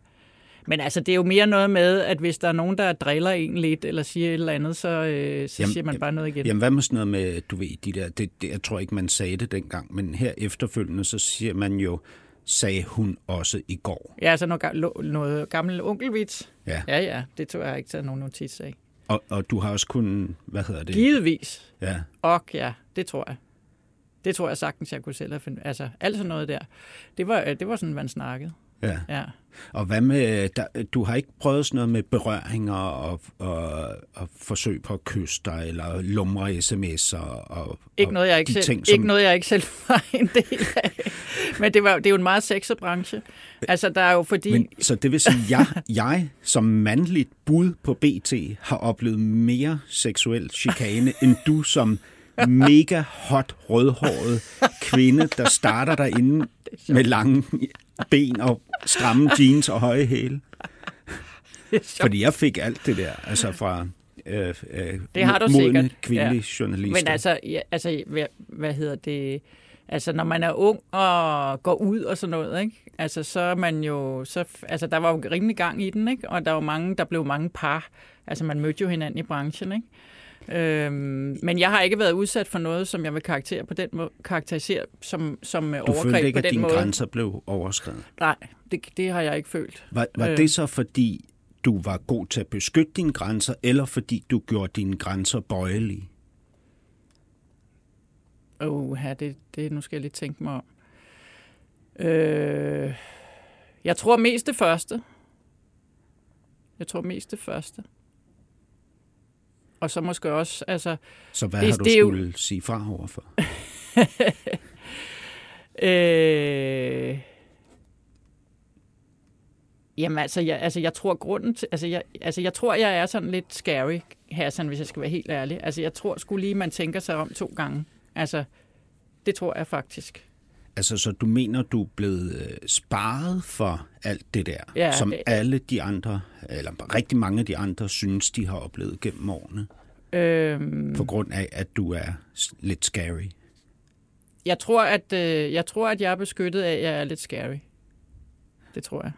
Men altså, det er jo mere noget med, at hvis der er nogen, der driller en lidt, eller siger et eller andet, så siger man bare noget igen. Jamen, hvad med sådan noget med, du ved, de der... Jeg tror ikke, man sagde det dengang, men her efterfølgende, så siger man jo... sagde hun også i går. Ja, altså noget gammel onkelvits. Ja. Ja, det tror jeg ikke taget nogen notits af. Og du har også kun, hvad hedder det? Givetvis. Ja. Og ja, det tror jeg. Det tror jeg sagtens, jeg kunne selv have finde. Altså, alt sådan noget der. Det var sådan, man snakkede. Ja. Ja. Og hvad med, du har ikke prøvet sådan noget med berøringer og forsøg på at kysse dig, eller lumre sms'er? Ikke noget, jeg ikke selv var en del af. Men det er jo en meget sexet branche. Altså, der er jo fordi... Men, så det vil sige, at jeg som mandligt bud på BT har oplevet mere seksuel chikane, end du som mega hot, rødhåret kvinde, der starter derinde med lange ben og stramme jeans og høje hæle. Fordi jeg fik alt det der, altså fra modne kvindelige journalister. Men altså, hvad hedder det? Altså, når man er ung og går ud og sådan noget, ikke? Altså, så er man jo... Altså, der var jo rimelig gang i den, ikke? Og der blev mange par. Altså, man mødte jo hinanden i branchen, ikke? Men jeg har ikke været udsat for noget, som jeg vil karakterisere som overgreb på den måde. Du følte ikke, at dine grænser blev overskredet? Nej, det har jeg ikke følt. Var det så, fordi du var god til at beskytte dine grænser, eller fordi du gjorde dine grænser bøjelige? Nu skal jeg lige tænke mig om. Jeg tror mest det første. Og så måske også, altså... Så hvad har du skulle sige fra overfor? Jamen, jeg tror grunden til... Jeg tror, jeg er sådan lidt scary, Hassan, hvis jeg skal være helt ærlig. Altså, jeg tror sgu lige, man tænker sig om 2 gange. Altså, det tror jeg faktisk. Altså, så du mener, du er blevet sparet for alt det der, ja, som det, alle de andre, eller rigtig mange af de andre, synes, de har oplevet gennem årene? På grund af, at du er lidt scary? Jeg tror, at jeg er beskyttet af, at jeg er lidt scary. Det tror jeg.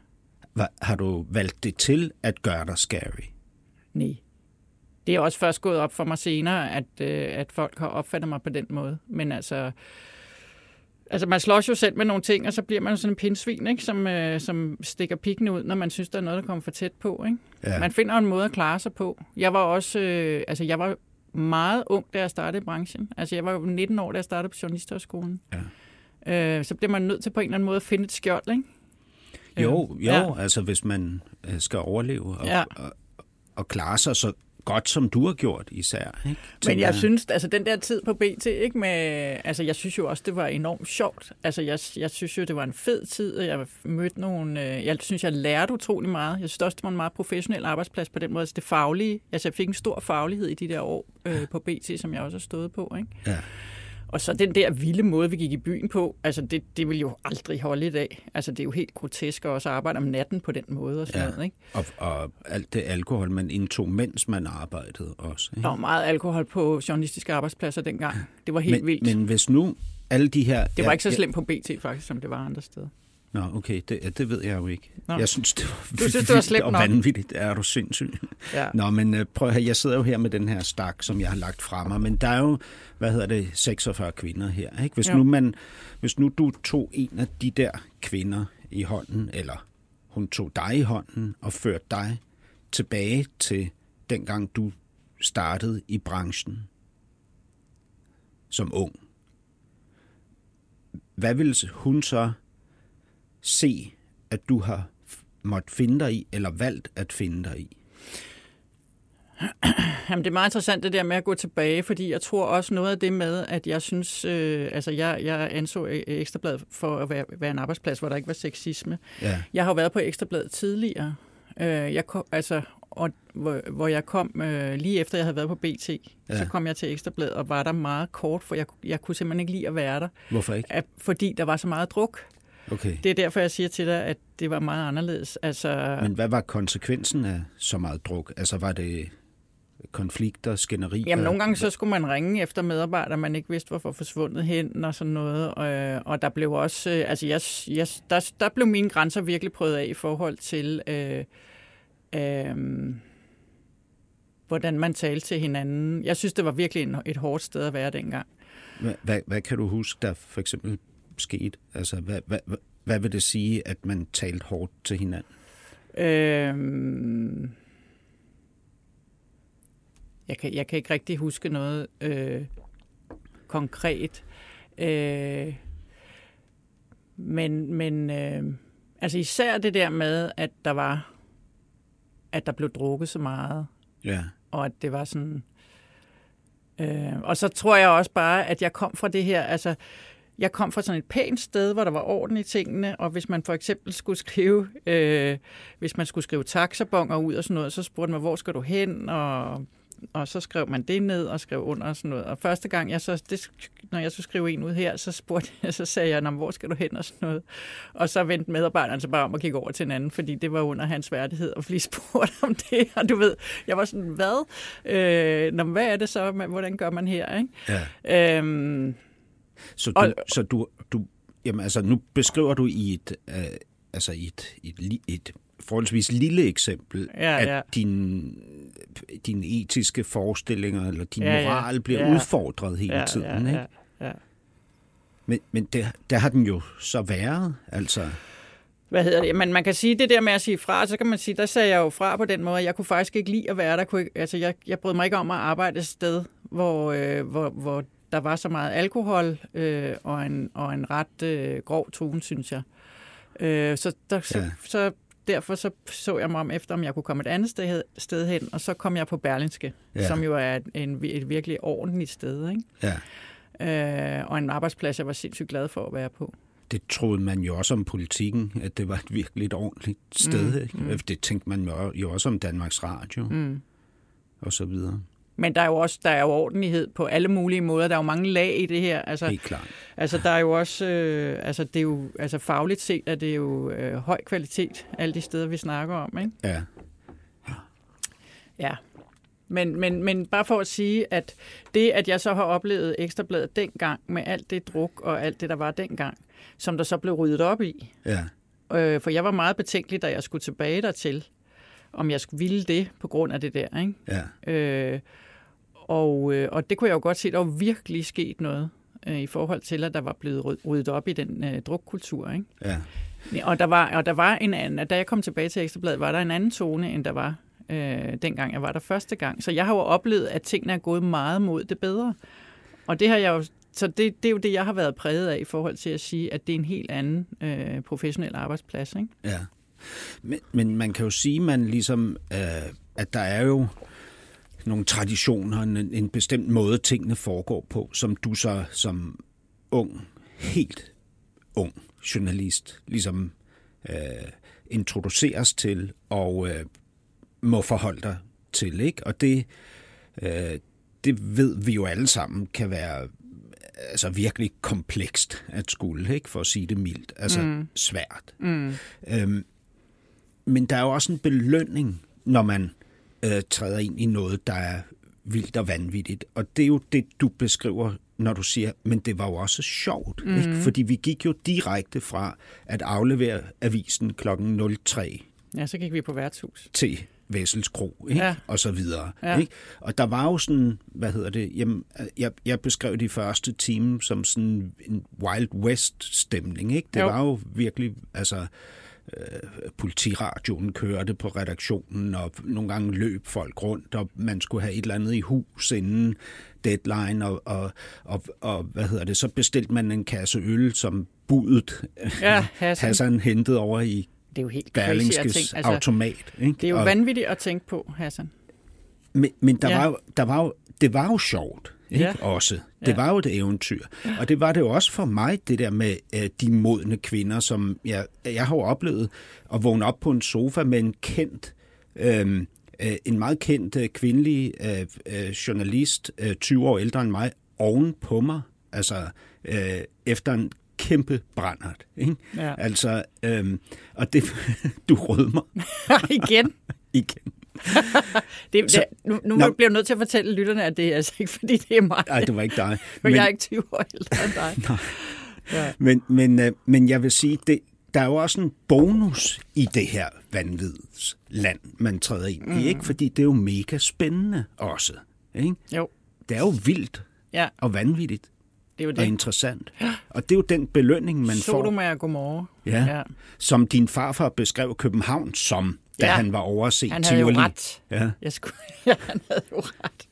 Har du valgt det til at gøre dig scary? Nej. Det er også først gået op for mig senere, at folk har opfattet mig på den måde. Men altså, man slås jo selv med nogle ting, og så bliver man sådan en pindsvin, ikke? Som stikker pikken ud, når man synes, der er noget, der kommer for tæt på. Ikke? Ja. Man finder en måde at klare sig på. Jeg var også jeg var meget ung, da jeg startede i branchen. Altså, jeg var jo 19 år, da jeg startede på Journalisthøjskolen. Ja. Så bliver man nødt til på en eller anden måde at finde et skjold, ikke? Altså hvis man skal overleve og klare sig, så godt, som du har gjort især. Ikke? Men jeg synes, altså den der tid på BT, ikke, med, altså jeg synes jo også, det var enormt sjovt. Altså jeg synes jo, det var en fed tid, og jeg mødte nogle, jeg synes, jeg lærte utrolig meget. Jeg synes også, det var en meget professionel arbejdsplads på den måde. Altså det faglige, altså jeg fik en stor faglighed i de der år på BT, som jeg også har stået på. Ikke? Ja. Og så den der vilde måde, vi gik i byen på, altså det ville jo aldrig holde i dag. Altså det er jo helt grotesk at også arbejde om natten på den måde og sådan noget, ikke? Og alt det alkohol, man indtog, mens man arbejdede også, ikke? Der var meget alkohol på journalistiske arbejdspladser dengang. Det var helt vildt. Men hvis nu alle de her... Det var ikke så slemt på BT faktisk, som det var andre steder. Nå, okay, det ved jeg jo ikke. Nå. Jeg synes, det var vildt og vanvittigt. Er du sindssyg? Ja. Nå, men prøv at høre, jeg sidder jo her med den her stak, som jeg har lagt fra mig, men der er jo, 46 kvinder her, ikke? Hvis nu du tog en af de der kvinder i hånden, eller hun tog dig i hånden og førte dig tilbage til dengang, du startede i branchen som ung, hvad ville hun så se, at du har måttet finde dig i, eller valgt at finde dig i? Jamen, det er meget interessant det der med at gå tilbage, fordi jeg tror også noget af det med, at jeg synes, jeg anså Ekstrabladet for at være en arbejdsplads, hvor der ikke var sexisme. Ja. Jeg har jo været på Ekstrabladet tidligere, hvor jeg kom lige efter, jeg havde været på BT, så kom jeg til Ekstrabladet og var der meget kort, for jeg kunne simpelthen ikke lide at være der. Hvorfor ikke? Fordi der var så meget druk. Okay. Det er derfor, jeg siger til dig, at det var meget anderledes. Altså... Men hvad var konsekvensen af så meget druk? Altså var det konflikter, skænderier? Jamen nogle gange så skulle man ringe efter medarbejdere, man ikke vidste, hvorfor forsvundet hen og sådan noget. Og der blev også... der blev mine grænser virkelig prøvet af i forhold til, hvordan man talte til hinanden. Jeg synes, det var virkelig et hårdt sted at være dengang. Hvad kan du huske, der for eksempel skete? Altså, Hvad vil det sige, at man talte hårdt til hinanden? Jeg kan ikke rigtig huske noget konkret. Men især det der med, at der blev drukket så meget. Ja. Og at det var sådan... og så tror jeg også bare, at jeg kom fra det her... Altså, jeg kom fra sådan et pænt sted, hvor der var orden i tingene, og hvis man for eksempel skulle skrive, taxabonger ud og sådan noget, så spurgte man, hvor skal du hen, og så skrev man det ned og skrev under og sådan noget. Og første gang, når jeg så skrev en ud her, så sagde jeg, hvor skal du hen og sådan noget. Og så vendte medarbejderen så bare om at kigge over til hinanden, fordi det var under hans værdighed at blive spurgt om det. Og du ved, jeg var sådan, hvad? Hvad er det så? Hvordan gør man her? Ikke? Ja. Så nu beskriver du i et forholdsvis lille eksempel, at dine etiske forestillinger eller din moral bliver udfordret hele tiden, ikke? Ja. Men der har den jo så været, altså... Hvad hedder det? Men man kan sige, det der med at sige fra, så kan man sige, der sagde jeg jo fra på den måde, jeg kunne faktisk ikke lide at være der. Jeg brød mig ikke om at arbejde et sted, hvor der var så meget alkohol og en ret grov tone, synes jeg. Derfor så jeg mig om jeg kunne komme et andet sted hen, og så kom jeg på Berlingske, som jo er et virkelig ordentligt sted, ikke? Ja. Og en arbejdsplads, jeg var sindssygt glad for at være på. Det troede man jo også om politikken, at det var et virkelig ordentligt sted, ikke? Det tænkte man jo også om Danmarks Radio, og så videre. Men der er jo ordentlighed på alle mulige måder. Der er jo mange lag i det her. Altså, helt klart. Altså der er jo også det er jo fagligt set er det jo høj kvalitet alle de steder vi snakker om, ikke? Ja. Ja. Men bare for at sige, at det, at jeg så har oplevet Ekstrabladet dengang med alt det druk og alt det der var dengang, som der så blev ryddet op i. Ja. For jeg var meget betænkelig, da jeg skulle tilbage dertil, om jeg skulle ville det på grund af det der, ikke? Ja. Og det kunne jeg jo godt se, der var virkelig sket noget i forhold til, at der var blevet ryddet op i den drukkultur, ikke? Ja. Og der var en anden, da jeg kom tilbage til Ekstrabladet, var der en anden tone, end der var dengang jeg var der første gang. Så jeg har jo oplevet, at tingene er gået meget mod det bedre. Og det har jeg jo, så det er jo det, jeg har været præget af i forhold til at sige, at det er en helt anden professionel arbejdsplads, ikke? Ja. Men man kan jo sige, man ligesom, at der er jo nogle traditioner, en bestemt måde, tingene foregår på, som du så som helt ung journalist ligesom introduceres til og må forholde dig til, ikke? Og det ved vi jo alle sammen kan være altså virkelig komplekst at skulle, ikke? For at sige det mildt, altså svært. Men der er jo også en belønning, når man træder ind i noget, der er vildt og vanvittigt. Og det er jo det, du beskriver, når du siger, men det var jo også sjovt. Mm-hmm. Ikke? Fordi vi gik jo direkte fra at aflevere avisen kl. 03. Ja, så gik vi på værtshus. Til Vessels Kro, ikke? Ja. Og så videre. Ja. Ikke? Og der var jo sådan, jamen, jeg beskrev de første time som sådan en Wild West-stemning. Ikke? Det var jo virkelig, altså... Politiradioen kørte på redaktionen, og nogle gange løb folk rundt, og man skulle have et eller andet i hus inden deadline, og så bestilte man en kasse øl, som budet Hassan hentede over i Berlingskes automat. Ikke? Det er jo vanvittigt at tænke på, Hassan. Men det var jo sjovt. Ikke? Ja. Også. Det var jo et eventyr. Ja. Og det var det jo også for mig, det der med de modne kvinder, som jeg har oplevet at vågne op på en sofa med en meget kendt kvindelig journalist, 20 år ældre end mig, oven på mig, altså efter en kæmpe brændert. Ikke? Ja. Altså, og det, du rød mig. Igen. Nu bliver jeg nødt til at fortælle lytterne, at det er altså ikke, fordi det er mig. Nej, det var ikke dig. Men jeg er ikke 20 år ældre end dig. Ja. Men jeg vil sige, der er jo også en bonus i det her vanvidsland, man træder ind i, ikke? Fordi det er jo mega spændende også, ikke? Jo. Det er jo vildt og vanvittigt. Det er jo det. Og interessant. Og det er jo den belønning, man får. Sodomager, godmorgen. Ja, ja. Som din farfar beskrev København som, da han var over at se Tivoli. Han havde jo ret. Ja. Han havde jo ret.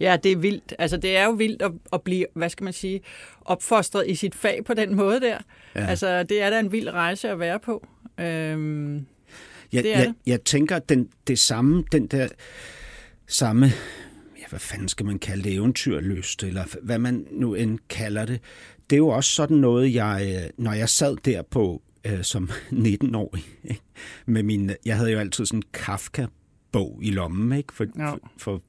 Ja, det er vildt. Altså, det er jo vildt at blive, hvad skal man sige, opfostret i sit fag på den måde der. Ja. Altså, det er da en vild rejse at være på. Jeg tænker, den der samme, ja, hvad fanden skal man kalde det, eventyrlyst, eller hvad man nu end kalder det, det er jo også sådan noget, jeg, når jeg sad der på som 19-årig, ikke? Med jeg havde jo altid sådan en Kafka-bog i lommen, ikke? For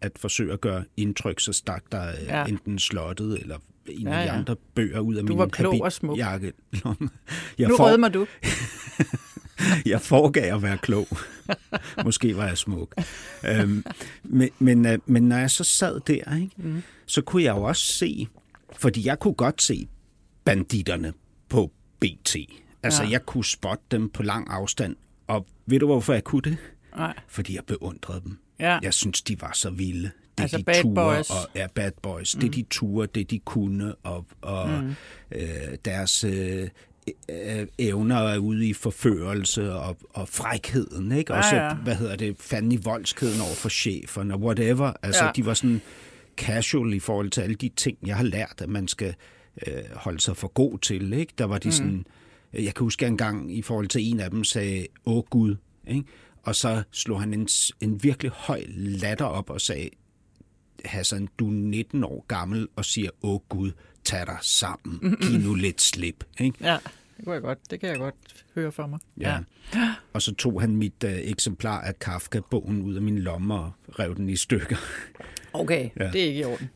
at forsøge at gøre indtryk, så stak der enten slottet eller en af de andre bøger ud af min kabinjakke. Nu rødmer du. Jeg foregav at være klog. Måske var jeg smuk. Men når jeg så sad der, ikke, så kunne jeg jo også se, fordi jeg kunne godt se banditterne på BT. Altså, jeg kunne spotte dem på lang afstand. Og ved du, hvorfor jeg kunne det? Nej. Fordi jeg beundrede dem. Ja. Jeg synes, de var så vilde. Det altså de ture, og bad boys. Det de ture, det de kunne, og deres evner er ude i forførelse og frækheden, ikke? Og så, hvad hedder det, fanden i voldskheden over for cheferne, whatever. Altså, de var sådan casual i forhold til alle de ting, jeg har lært, at man skal holde sig for god til, ikke? Der var de sådan, jeg kan huske engang i forhold til en af dem, sagde, åh Gud, ikke? Og så slog han en virkelig høj latter op og sagde, Hassan, du er 19 år gammel og siger, åh Gud, tag dig sammen, giv nu lidt slip. Ikke? Ja, det kan jeg godt høre for mig. Ja. Og så tog han mit eksemplar af Kafka-bogen ud af min lomme og rev den i stykker. Okay, det er ikke i orden.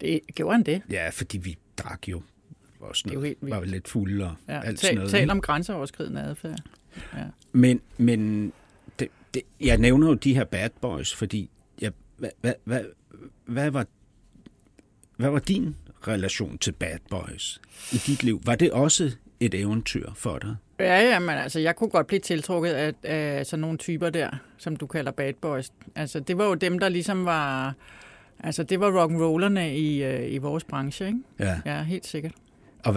Det, gjorde han det? Ja, fordi vi drak jo også noget, var lidt fulde og alt sådan noget. Tal om grænseoverskridende adfærd. Ja. Men det, jeg nævner jo de her bad boys, fordi hvad var din relation til bad boys i dit liv? Var det også et eventyr for dig? Ja, men altså, jeg kunne godt blive tiltrukket af sådan nogle typer der, som du kalder bad boys. Altså, det var jo dem, der ligesom var, altså det var rock'n'rollerne i vores branche, ikke? Ja. Ja, helt sikkert. Og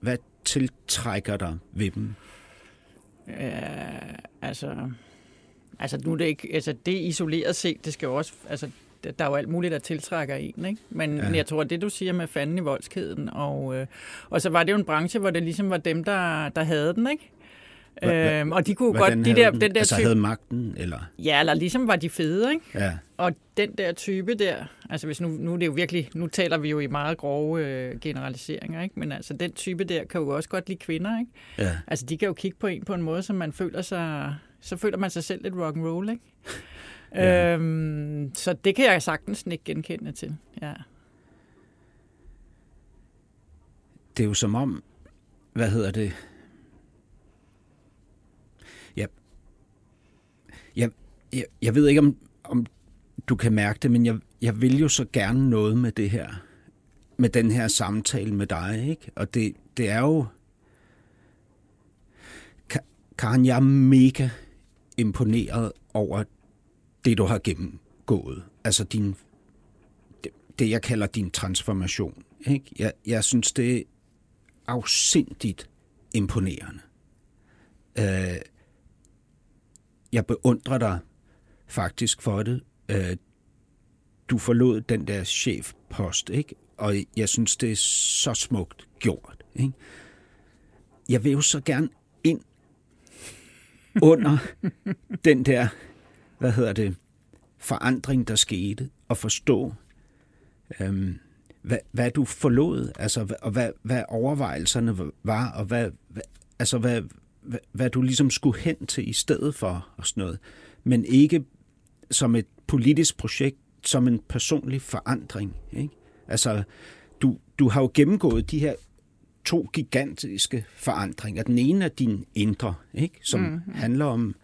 hvad tiltrækker dig ved dem? Altså nu er det ikke, altså det isoleret set, det skal jo også, altså der er jo alt muligt, der tiltrækker en, ikke? Men jeg tror, det du siger med fanden i voldskeden, og så var det jo en branche, hvor det ligesom var dem, der havde den, ikke? Og de kunne godt, de der, den der altså type, havde magten, eller? Ja, eller ligesom var de fede, ikke? Ja. Og den der type der, altså hvis nu er det jo virkelig, nu taler vi jo i meget grove generaliseringer, ikke? Men altså den type der kan jo også godt lide kvinder, ikke? Ja. Altså de kan jo kigge på en på en måde, som man føler sig, så føler man sig selv lidt rock'n'roll, ikke? Ja. Så det kan jeg sagtens ikke genkende til, ja. Det er jo som om, hvad hedder det? Jeg ved ikke, om du kan mærke det, men jeg vil jo så gerne noget med det her, med den her samtale med dig, ikke? Og det er jo, Karen, jeg er mega imponeret over det, du har gennemgået. Altså det jeg kalder din transformation, ikke? Jeg synes, det er afsindigt imponerende. Jeg beundrer dig faktisk for det. Du forlod den der chefpost, ikke? Og jeg synes, det er så smukt gjort, ikke? Jeg vil jo så gerne ind under den der, hvad hedder det, forandring, der skete, og forstå, hvad du forlod, altså, og hvad overvejelserne var, og hvad du ligesom skulle hen til i stedet for, og sådan noget. Men ikke som et politisk projekt, som en personlig forandring, ikke? Altså, du har jo gennemgået de her 2 gigantiske forandringer. Den ene er din indre, ikke? Som handler om,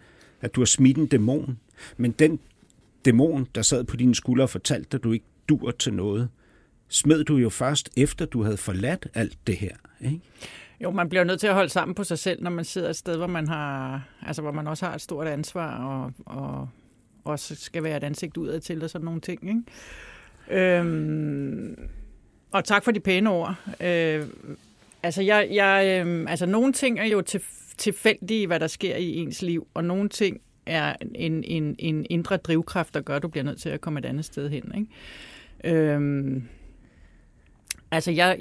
at du har smidt en dæmon. Men den dæmon, der sad på dine skuldre og fortalte, at du ikke dur til noget, smed du jo først, efter du havde forladt alt det her, ikke? Jo, man bliver nødt til at holde sammen på sig selv, når man sidder et sted, hvor man har, altså hvor man også har et stort ansvar og også skal være et ansigt udad til og sådan nogle ting, ikke? Og tak for de pæne ord. Altså nogle ting er jo tilfældige, hvad der sker i ens liv, og nogle ting er en indre drivkraft, der gør, at du bliver nødt til at komme et andet sted hen, ikke? Jeg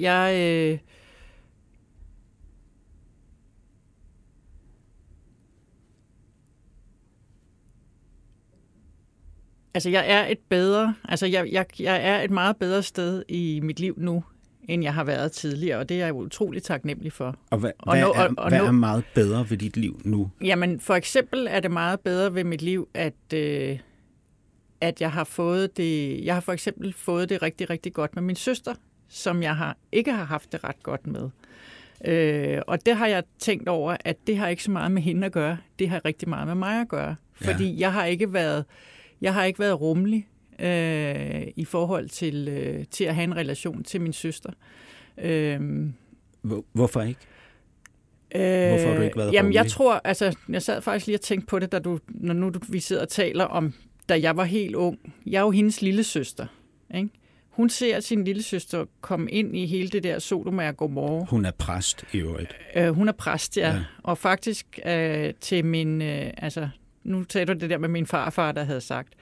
er et meget bedre sted i mit liv nu, end jeg har været tidligere, og det er jeg utrolig taknemmelig for. Og hvad er meget bedre ved dit liv nu? Jamen, for eksempel er det meget bedre ved mit liv, at jeg har fået det. Jeg har for eksempel fået det rigtig, rigtig godt med min søster, som jeg ikke har haft det ret godt med. Og det har jeg tænkt over, at det har ikke så meget med hende at gøre. Det har rigtig meget med mig at gøre, fordi ja. Jeg har ikke været rummelig i forhold til at have en relation til min søster. Hvorfor ikke? Hvorfor har du ikke været rummelig? Jamen, jeg sad faktisk lige og tænkte på det, vi sidder og taler om, da jeg var helt ung. Jeg er jo hendes lille søster, ikke? Hun ser sin lille søster komme ind i hele det der Sodoma og Gomorra. Hun er præst i øvrigt. Hun er præst, ja. Og faktisk til min... nu tager du det der med min farfar, der havde sagt.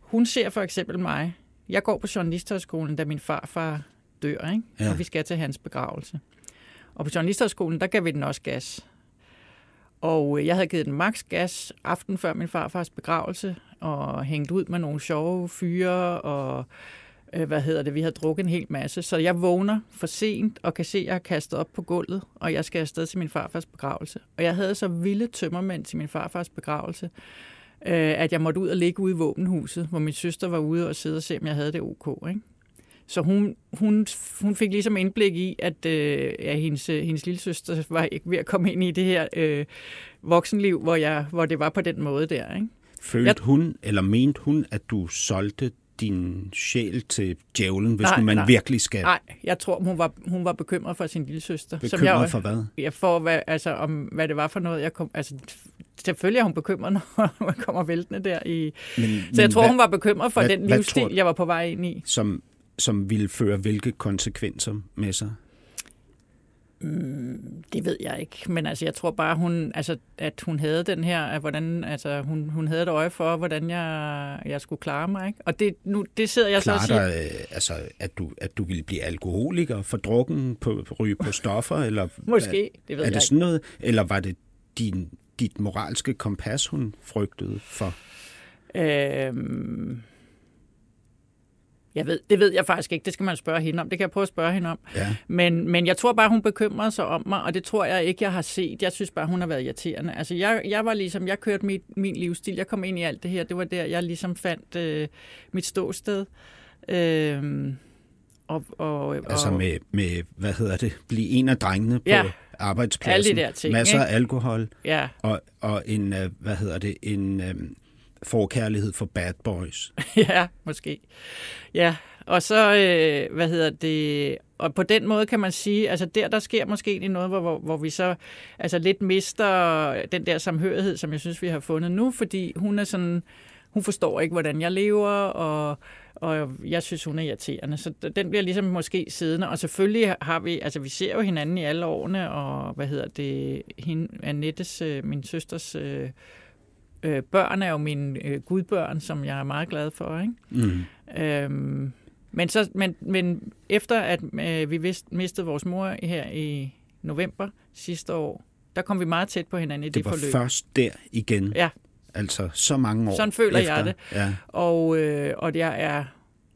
Hun ser for eksempel mig. Jeg går på journalisthøjskolen, da min farfar dør, ikke? Ja. Og vi skal til hans begravelse. Og på journalisthøjskolen, der gav vi den også gas. Og jeg havde givet den maks gas aften før min farfars begravelse, og hængt ud med nogle sjove fyre, og vi havde drukket en hel masse. Så jeg vågner for sent, og kan se, at jeg er kastet op på gulvet, og jeg skal afsted til min farfars begravelse. Og jeg havde så vilde tømmermænd til min farfars begravelse, at jeg måtte ud og ligge ude i våbenhuset, hvor min søster var ude og sidde og se, om jeg havde det ok, ikke? Så hun fik ligesom indblik i, at hendes lille søster var ikke ved at komme ind i det her voksenliv, hvor det var på den måde der, ikke? Mente hun, at du solgte din sjæl til djævlen, hvis man virkelig skal... Nej, jeg tror, hun var bekymret for sin lille søster. Bekymret for hvad? Ja, for hvad det var for noget. Selvfølgelig er hun bekymret, når man kommer væltende der i... Men jeg tror, hun var bekymret for den livsstil, jeg var på vej ind i. Som ville føre hvilke konsekvenser med sig? Det ved jeg ikke, men jeg tror bare, at hun havde den her, at hvordan, hun havde et øje for, hvordan jeg skulle klare mig, ikke? Og det sidder jeg så og siger. At du ville blive alkoholiker, fordrukken, ryge på stoffer, eller... Måske, det ved jeg ikke. Er det sådan noget, eller var det dit moralske kompas, hun frygtede for? Det ved jeg faktisk ikke. Det skal man spørge hende om. Det kan jeg prøve at spørge hende om. Ja. Men jeg tror bare, hun bekymrer sig om mig, og det tror jeg ikke, jeg har set. Jeg synes bare, hun har været irriterende. Jeg var ligesom, jeg kørte min livsstil. Jeg kom ind i alt det her. Det var der, jeg ligesom fandt mit ståsted. Med blive en af drengene på arbejdspladsen. Alle de der ting, masser ikke? Af alkohol. Ja. Og en, forkærlighed for bad boys. Ja, måske. Ja, og så, og på den måde kan man sige, der sker måske noget, hvor vi så lidt mister den der samhørighed, som jeg synes, vi har fundet nu, fordi hun forstår ikke, hvordan jeg lever, og jeg synes, hun er irriterende. Så den bliver ligesom måske siddende, og selvfølgelig har vi, vi ser jo hinanden i alle årene, og Annettes, min søsters, børn er jo mine gudbørn, som jeg er meget glad for, ikke? Mm. Men efter at vi mistede vores mor her i november sidste år, der kom vi meget tæt på hinanden i det forløb. Det var først der igen? Ja. Altså så mange år sådan føler efter. Jeg det. Ja. Og jeg er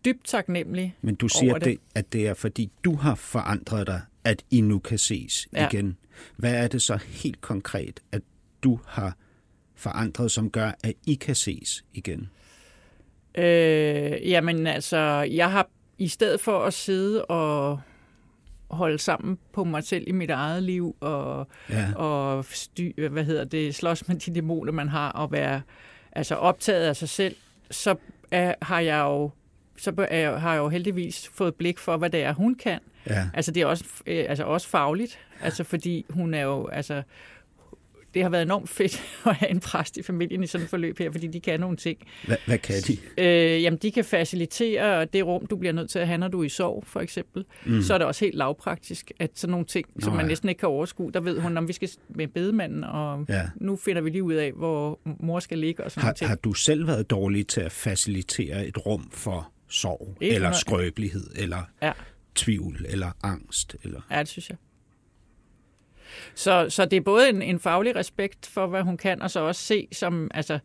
dybt taknemmelig. Men du siger, at det er fordi du har forandret dig, at I nu kan ses igen. Hvad er det så helt konkret, at du har forandret, som gør, at I kan ses igen? Jeg har i stedet for at sidde og holde sammen på mig selv i mit eget liv og slås med de dæmoner, man har, og være optaget af sig selv, så har jeg jo heldigvis fået blik for, hvad det er, hun kan. Ja. Det er også fagligt, fordi hun er jo det har været enormt fedt at have en præst i familien i sådan et forløb her, fordi de kan nogle ting. Hvad kan de? Jamen, de kan facilitere det rum, du bliver nødt til at have, når du er i sorg, for eksempel. Mm. Så er det også helt lavpraktisk, at sådan nogle ting, som man næsten ikke kan overskue, der ved hun, om vi skal med bedemanden, og nu finder vi lige ud af, hvor mor skal ligge og sådan noget. Har du selv været dårlig til at facilitere et rum for sorg, eller skrøbelighed, eller tvivl, eller angst? Eller... Ja, det synes jeg. Så det er både en faglig respekt for, hvad hun kan, og så også se som, altså,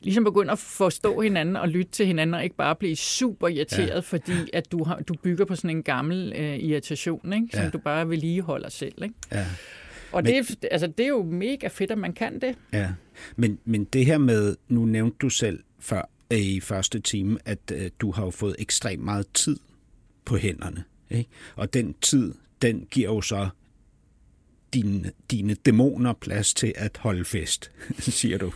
ligesom begynde at forstå hinanden og lytte til hinanden, og ikke bare blive super irriteret, fordi at du bygger på sådan en gammel irritation, ikke? Som du bare vedligeholder selv, ikke? Ja. Og men, det er jo mega fedt, at man kan det. Ja, men det her med, nu nævnte du selv før i første time, at du har jo fået ekstremt meget tid på hænderne, ikke? Og den tid, den giver jo så dine dæmoner plads til at holde fest, siger du.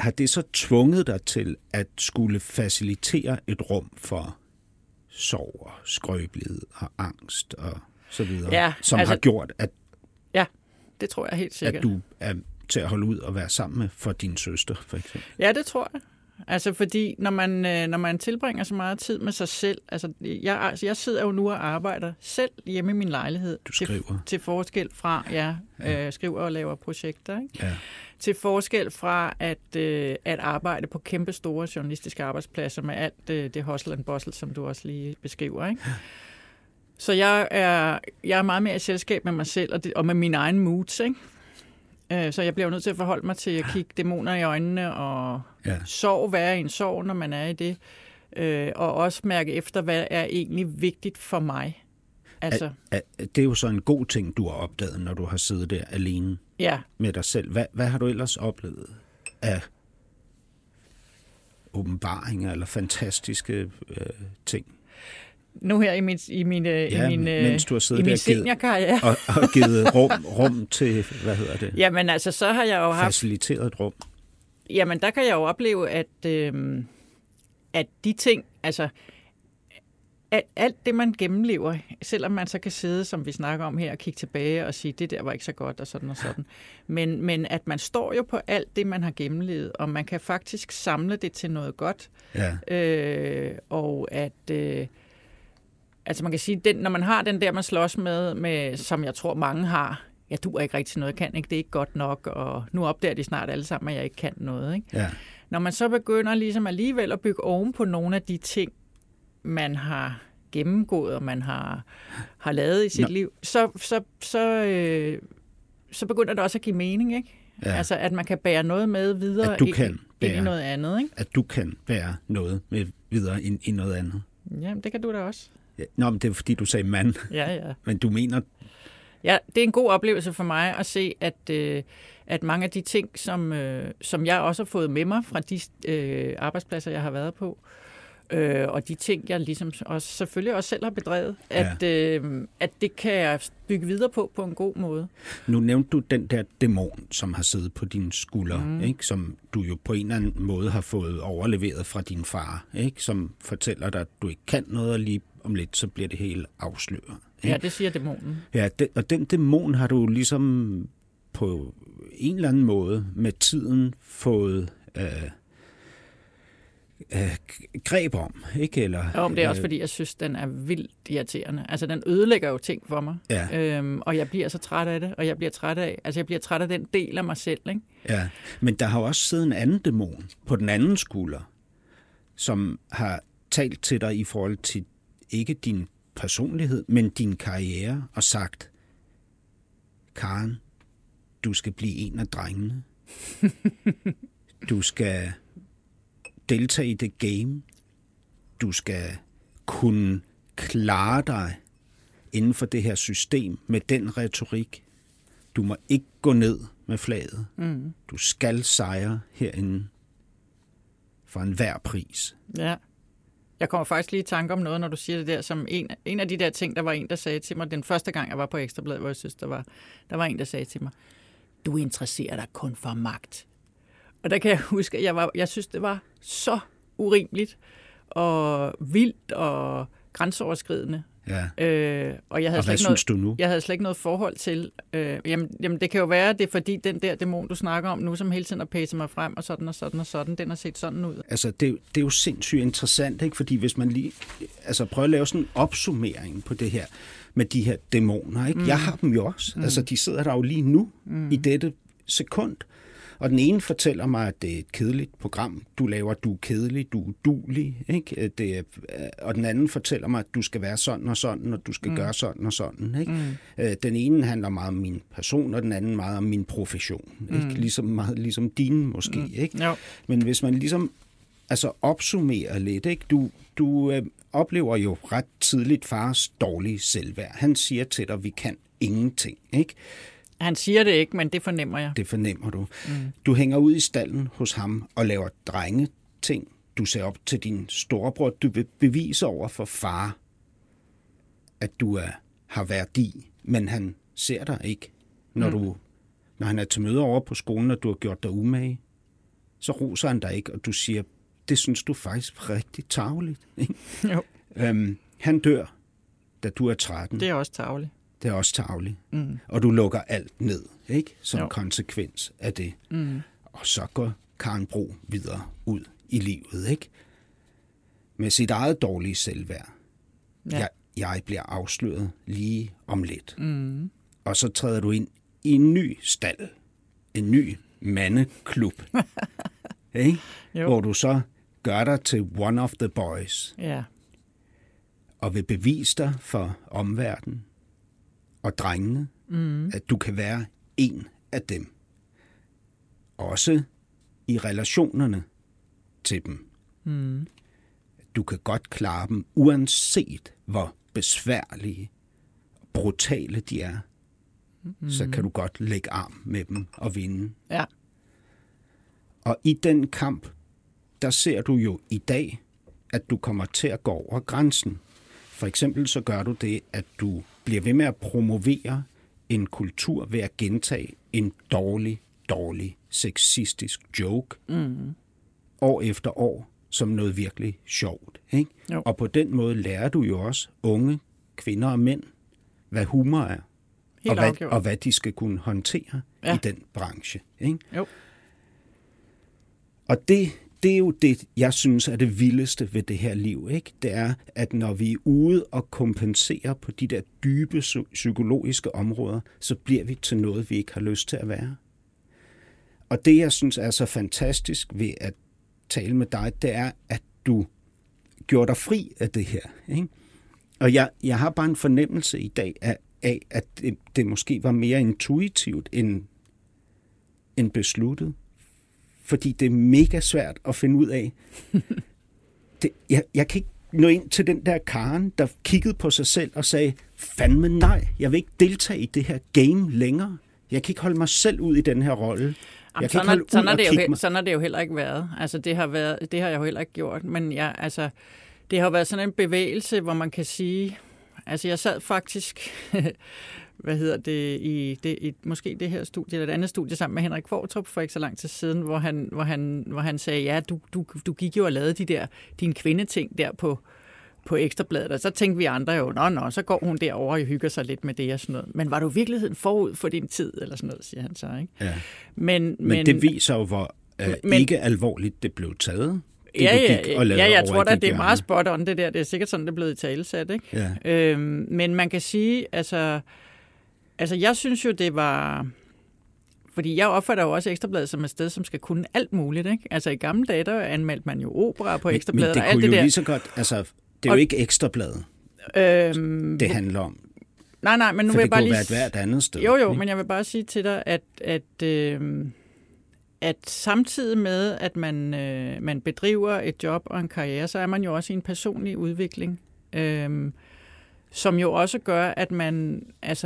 Har det så tvunget dig til at skulle facilitere et rum for sorg og skrøbelighed og angst og så videre, som altså, har gjort, at det tror jeg helt sikkert, at du er til at holde ud og være sammen med for din søster, for eksempel? Ja, det tror jeg. Altså fordi, når man tilbringer så meget tid med sig selv, altså jeg sidder jo nu og arbejder selv hjemme i min lejlighed. Du skriver. Til forskel fra, skriver og laver projekter, ikke? Ja. Til forskel fra at arbejde på kæmpe store journalistiske arbejdspladser med alt det hustle and bustle, som du også lige beskriver, ikke? Ja. Så jeg er meget mere i selskab med mig selv og med mine egne moods, ikke? Så jeg bliver nødt til at forholde mig til at kigge dæmoner i øjnene og sove, være i en sorg, når man er i det. Og også mærke efter, hvad er egentlig vigtigt for mig. Altså, det er jo så en god ting, du har opdaget, når du har siddet der alene med dig selv. Hvad har du ellers oplevet af åbenbaringer eller fantastiske ting? Nu her i min seniorkarriere. og givet rum til, hvad hedder det? Jamen altså, så har jeg jo haft... Faciliteret et rum. Jamen, der kan jeg jo opleve, at de ting, altså... At alt det, man gennemlever, selvom man så kan sidde, som vi snakker om her, og kigge tilbage og sige, det der var ikke så godt, og sådan og sådan. Men at man står jo på alt det, man har gennemlevet, og man kan faktisk samle det til noget godt. Ja. Og at... Altså man kan sige, når man har den der, man slås med, som jeg tror mange har, jeg duer ikke rigtig noget, jeg kan ikke, det er ikke godt nok, og nu opdager de snart alle sammen, at jeg ikke kan noget. Ikke? Ja. Når man så begynder ligesom alligevel at bygge oven på nogle af de ting, man har gennemgået, og man har lavet i sit liv, så begynder det også at give mening, ikke? Ja. Altså at man kan bære noget med videre ind i noget andet. Ikke? At du kan bære noget med videre ind i noget andet. Jamen det kan du da også. Ja. Nå, men det er fordi, du sagde mand. Ja, ja. Men du mener... Ja, det er en god oplevelse for mig at se, at mange af de ting, som jeg også har fået med mig fra de arbejdspladser, jeg har været på, og de ting, jeg ligesom også, selvfølgelig også selv har bedrevet, at det kan jeg bygge videre på en god måde. Nu nævnte du den der dæmon, som har siddet på dine skuldre, ikke? Som du jo på en eller anden måde har fået overleveret fra din far, ikke? Som fortæller dig, at du ikke kan noget, og lige om lidt, så bliver det hele afsløret. Ikke? Ja, det siger dæmonen. Ja, og den dæmon har du ligesom på en eller anden måde med tiden fået... greb om, ikke? Eller, om det er også, fordi jeg synes, den er vildt irriterende. Altså, den ødelægger jo ting for mig. Ja. Og jeg bliver så træt af det, og jeg bliver træt af den del af mig selv, ikke? Ja, men der har jo også siddet en anden dæmon på den anden skulder, som har talt til dig i forhold til ikke din personlighed, men din karriere, og sagt, Karen, du skal blive en af drengene. Du skal... deltage i det game. Du skal kunne klare dig inden for det her system med den retorik. Du må ikke gå ned med flaget. Mm. Du skal sejre herinde for enhver pris. Ja. Jeg kommer faktisk lige i tanke om noget, når du siger det der, som en af de der ting, der var en, der sagde til mig, den første gang, jeg var på Ekstrabladet, hvor jeg synes, der var en, der sagde til mig, du interesserer dig kun for magt. Og der kan jeg huske, at jeg synes, det var så urimeligt og vildt og grænseoverskridende. Ja. Og jeg havde slet ikke noget forhold til. Jamen, det kan jo være, at det er fordi den der dæmon, du snakker om nu, som hele tiden har pæset mig frem, og sådan og sådan og sådan, den har set sådan ud. Altså, det er jo sindssygt interessant, ikke? Fordi hvis man lige prøver at lave sådan en opsummering på det her, med de her dæmoner, ikke? Mm. Jeg har dem jo også. Mm. Altså, de sidder der jo lige nu, i dette sekund. Og den ene fortæller mig, at det er et kedeligt program, du laver, du er kedelig, du er uduelig, ikke? Og den anden fortæller mig, at du skal være sådan og sådan, og du skal gøre sådan og sådan, ikke? Den ene handler meget om min person, og den anden meget om min profession, ikke? Ligesom dine måske, ikke? Jo. Men hvis man ligesom opsummerer lidt, ikke? Du oplever jo ret tidligt fars dårlige selvværd. Han siger til dig, vi kan ingenting, ikke? Han siger det ikke, men det fornemmer jeg. Det fornemmer du. Mm. Du hænger ud i stallen hos ham og laver drengeting. Du ser op til din storebror. Du vil bevise over for far, at du har værdi, men han ser dig ikke. Når han er til møde over på skolen, og du har gjort dig umage, så roser han dig ikke, og du siger, det synes du faktisk rigtig tarveligt. Jo. Han dør, da du er 13. Det er også tarveligt. Det er også tarveligt. Mm. Og du lukker alt ned, ikke? Som konsekvens af det. Mm. Og så går Karen Bro videre ud i livet, ikke? Med sit eget dårlige selvværd. Ja. Jeg bliver afsløret lige om lidt. Mm. Og så træder du ind i en ny stald. En ny mandeklub. Ikke? Hvor du så gør dig til one of the boys. Ja. Og vil bevise dig for omverdenen og drengene, at du kan være en af dem. Også i relationerne til dem. Mm. Du kan godt klare dem, uanset hvor besværlige og brutale de er. Mm. Så kan du godt lægge arm med dem og vinde. Ja. Og i den kamp, der ser du jo i dag, at du kommer til at gå over grænsen. For eksempel så gør du det, at du bliver ved med at promovere en kultur ved at gentage en dårlig sexistisk joke år efter år som noget virkelig sjovt. Ikke? Og på den måde lærer du jo også unge kvinder og mænd, hvad humor er, og hvad de skal kunne håndtere i den branche. Ikke? Jo. Og det er jo det, jeg synes er det vildeste ved det her liv, ikke? Det er, at når vi er ude og kompenserer på de der dybe psykologiske områder, så bliver vi til noget, vi ikke har lyst til at være. Og det, jeg synes er så fantastisk ved at tale med dig, det er, at du gjorde dig fri af det her, ikke? Og jeg har bare en fornemmelse i dag af at det måske var mere intuitivt end besluttet. Fordi det er mega svært at finde ud af. Jeg kan ikke nå ind til den der Karen, der kiggede på sig selv og sagde, fandme nej, jeg vil ikke deltage i det her game længere. Jeg kan ikke holde mig selv ud i den her rolle. Sådan har det jo heller ikke været. Altså, det har jeg jo heller ikke gjort. Men det har været sådan en bevægelse, hvor man kan sige... Altså, jeg sad faktisk... måske det her studie, eller et andet studie sammen med Henrik Fortrup for ikke så lang tid siden, hvor han sagde, ja, du gik jo og lavede dine kvindeting der på Ekstrabladet, og så tænkte vi andre jo, nå, så går hun derover og hygger sig lidt med det og sådan noget. Men var du i virkeligheden forud for din tid, eller sådan noget, siger han så, ikke? Ja. Men det viser jo, hvor ikke alvorligt det blev taget. Jeg tror da, det er meget spot on det der. Det er sikkert sådan, det er blevet i talesat, ikke? Ja. Men man kan sige, jeg synes jo, det var... Fordi jeg opfatter jo også Ekstrabladet som et sted, som skal kunne alt muligt, ikke? Altså, i gamle dage, der anmeldte man jo opera på Ekstrabladet og alt det der. Men det kunne jo lige så godt... Altså, det er jo ikke Ekstrabladet, det handler om. Nej, men nu vil jeg bare lige... For det kunne være et hvert andet sted. Jo, ikke? Men jeg vil bare sige til dig, at samtidig med, at man bedriver et job og en karriere, så er man jo også i en personlig udvikling, som jo også gør, at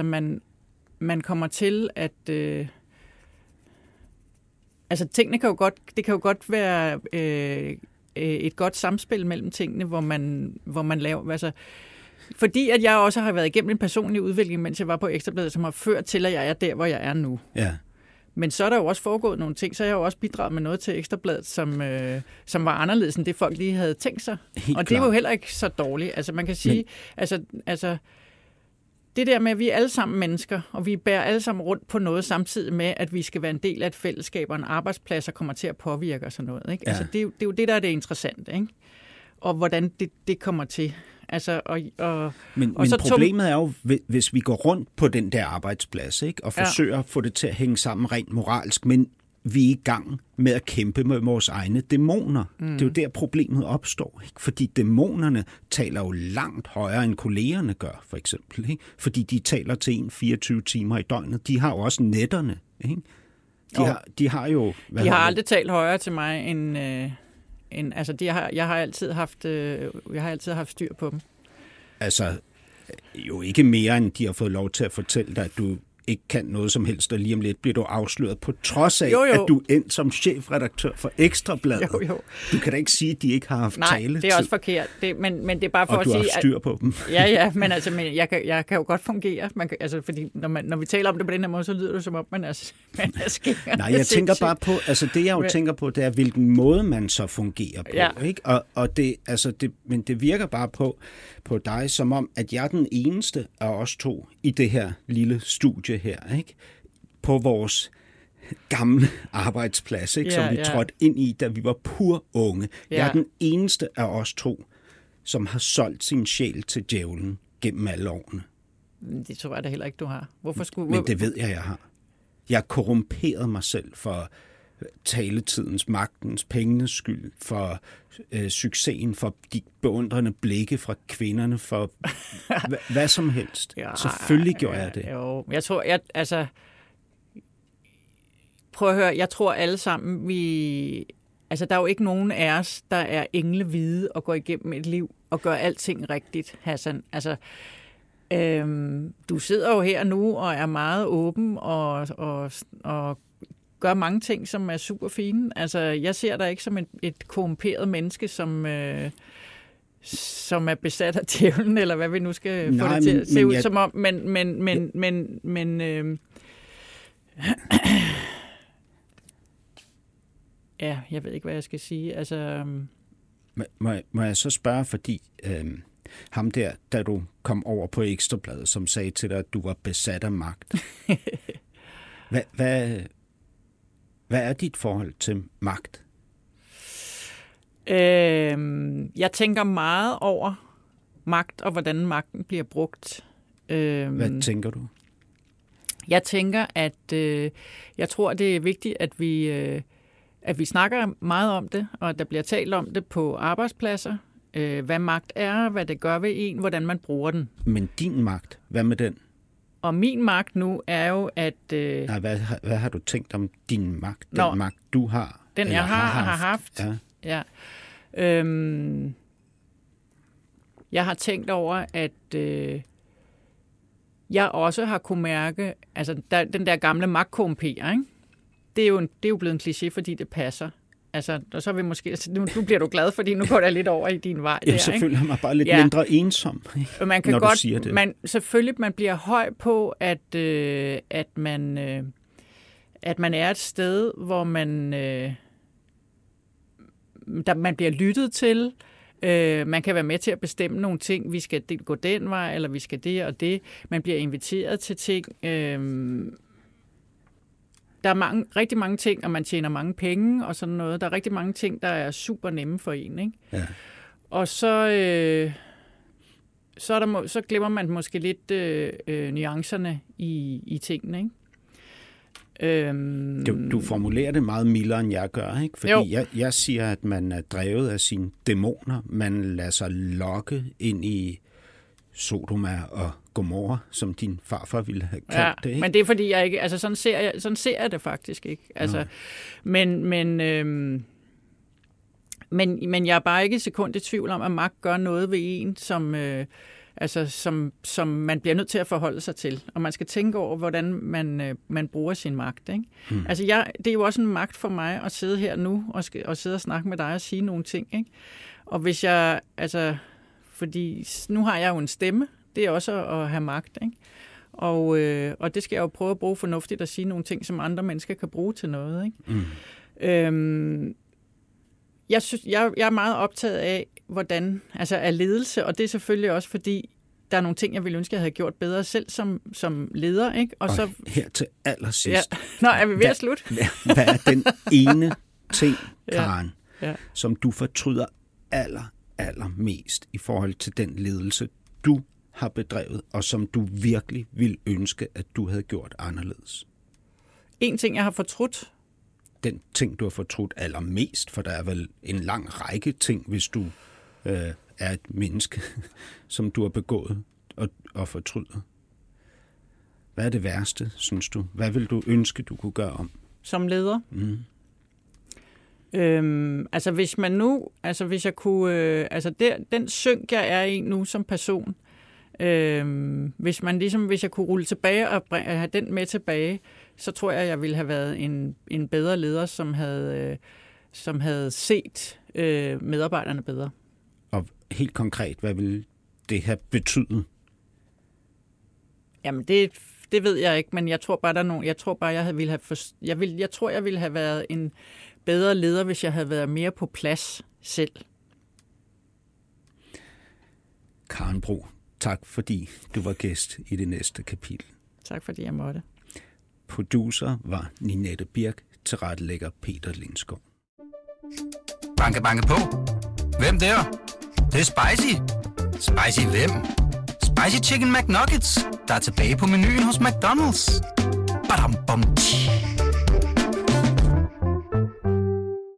man kommer til at... tingene kan jo godt... Det kan jo godt være et godt samspil mellem tingene, hvor man laver... Fordi at jeg også har været igennem en personlig udvikling, mens jeg var på Ekstrabladet, som har ført til, at jeg er der, hvor jeg er nu. Ja. Men så er der jo også foregået nogle ting, så har jeg jo også bidraget med noget til Ekstrabladet, som var anderledes end det, folk lige havde tænkt sig. Helt klart. Det er jo heller ikke så dårligt. Altså man kan sige, altså det der med, at vi er alle sammen mennesker, og vi bærer alle sammen rundt på noget, samtidig med, at vi skal være en del af et fællesskab, og en arbejdsplads, og kommer til at påvirke og sådan noget. Ikke? Ja. Altså det er jo det, der er det interessante, ikke? Og hvordan det kommer til. Altså, men problemet er jo, hvis vi går rundt på den der arbejdsplads, ikke? Og forsøger at få det til at hænge sammen rent moralsk, men vi er i gang med at kæmpe med vores egne dæmoner. Mm. Det er jo der, problemet opstår. Ikke? Fordi dæmonerne taler jo langt højere, end kollegerne gør, for eksempel. Ikke? Fordi de taler til en 24 timer i døgnet. De har jo også netterne. Ikke? De har aldrig talt højere til mig end... Jeg har altid haft styr på dem. Altså, jo ikke mere, end de har fået lov til at fortælle dig, at du ikke kan noget som helst, og lige om lidt bliver du afsløret, på trods af, at du endte som chefredaktør for Ekstrabladet. Jo. Du kan da ikke sige, at de ikke har haft taletid. Nej, det er også forkert. Men det er bare for at sige... Og du har styr på dem. Ja, men altså, jeg kan jo godt fungere. Man kan, altså, fordi når vi taler om det på den her måde, så lyder det som om, man er skænger. Nej, jeg tænker bare på... Altså, det jeg jo tænker på, det er, hvilken måde man så fungerer på. Ja. Ikke? Og det, altså, men det virker bare på dig, som om, at jeg er den eneste af os to i det her lille studie her, ikke? På vores gamle arbejdsplads, ikke? Som vi trådte ind i, da vi var pur unge. Yeah. Jeg er den eneste af os to, som har solgt sin sjæl til djævlen gennem alle årene. Det tror jeg da heller ikke, du har. Hvorfor skulle... Men det ved jeg har. Jeg korrumperede mig selv for taletidens, magtens, pengenes skyld, for succesen, for de beundrende blikke fra kvinderne, for hvad som helst. Ja, selvfølgelig gjorde jeg det. Jo. Jeg tror, prøv at høre, jeg tror alle sammen, der er jo ikke nogen af os, der er englehvide og går igennem et liv og gør alting rigtigt, Hassan. Altså, du sidder jo her nu og er meget åben og gør mange ting, som er super fine. Altså, jeg ser dig ikke som et korrumperet menneske, som er besat af djævlen, eller hvad vi nu skal få det til at se ud som om. Ja, jeg ved ikke, hvad jeg skal sige. Altså, må jeg så spørge, fordi ham der, da du kom over på Ekstrabladet, som sagde til dig, at du var besat af magt. Hvad er dit forhold til magt? Jeg tænker meget over magt og hvordan magten bliver brugt. Hvad tænker du? Jeg tænker, at jeg tror, det er vigtigt, at vi snakker meget om det, og at der bliver talt om det på arbejdspladser. Hvad magt er, hvad det gør ved en, hvordan man bruger den. Men din magt, hvad med den? Og min magt nu er jo, at... Nej, hvad har du tænkt om din magt? Den magt, du har? Den, jeg har haft. Ja. Jeg har tænkt over, at jeg også har kunne mærke... Altså, den der gamle magtkorrumpering, det er jo blevet en kliché, fordi det passer. Altså, og så er vi måske... Altså, nu bliver du glad, fordi nu går der lidt over i din vej. Ja, der, selvfølgelig har man bare lidt mindre ensom, ikke? Man kan du siger det. Man bliver høj på, at man er et sted, hvor man bliver lyttet til. Man kan være med til at bestemme nogle ting. Vi skal gå den vej, eller vi skal det og det. Man bliver inviteret til ting... Der er rigtig mange ting, og man tjener mange penge og sådan noget. Der er rigtig mange ting, der er super nemme for en, ikke? Ja. Og så glemmer man måske lidt nuancerne i tingene, ikke? Du formulerer det meget mildere, end jeg gør, ikke? Fordi jeg siger, at man er drevet af sine dæmoner. Man lader sig lokke ind i Sodoma og Gomorra, som din farfar ville have kaldt det, ikke? Men det er fordi jeg ikke... Altså, sådan ser jeg det faktisk ikke. Altså, men jeg er bare ikke et sekund i tvivl om, at magt gør noget ved en, som man bliver nødt til at forholde sig til. Og man skal tænke over, hvordan man bruger sin magt, ikke? Mm. Altså, det er jo også en magt for mig at sidde her nu og sidde og snakke med dig og sige nogle ting, ikke? Og hvis jeg... Altså, fordi nu har jeg jo en stemme. Det er også at have magt, ikke? Og det skal jeg jo prøve at bruge fornuftigt at sige nogle ting, som andre mennesker kan bruge til noget. Ikke? Mm. Jeg er meget optaget af, hvordan, altså af ledelse, og det er selvfølgelig også fordi, der er nogle ting, jeg ville ønske, jeg havde gjort bedre selv som leder. Ikke? Og så her til allersidst. Ja. Nå, er vi ved at slutte? Hvad er den ene ting, Karen, som du fortryder allermest i forhold til den ledelse, du har bedrevet, og som du virkelig ville ønske, at du havde gjort anderledes? En ting, jeg har fortrudt. Den ting, du har fortrudt allermest, for der er vel en lang række ting, hvis du er et menneske, som du har begået og fortryder. Hvad er det værste, synes du? Hvad vil du ønske, du kunne gøre om? Som leder? Mm. Den synk, jeg er i nu som person, hvis jeg kunne rulle tilbage og have den med tilbage, så tror jeg ville have været en bedre leder, som havde set medarbejderne bedre. Og helt konkret, hvad ville det have betydet? Jamen det ved jeg ikke, men jeg tror bare jeg ville have været en bedre leder, hvis jeg havde været mere på plads selv. Karen Bro, tak fordi du var gæst i Det Næste Kapitel. Tak fordi jeg måtte. Producer var Ninette Birk, tilrettelægger Peter Lindsgaard. Banke, banke på. Hvem der? Det er spicy. Spicy hvem? Spicy Chicken McNuggets, der er tilbage på menuen hos McDonald's. Badum, bom, tji.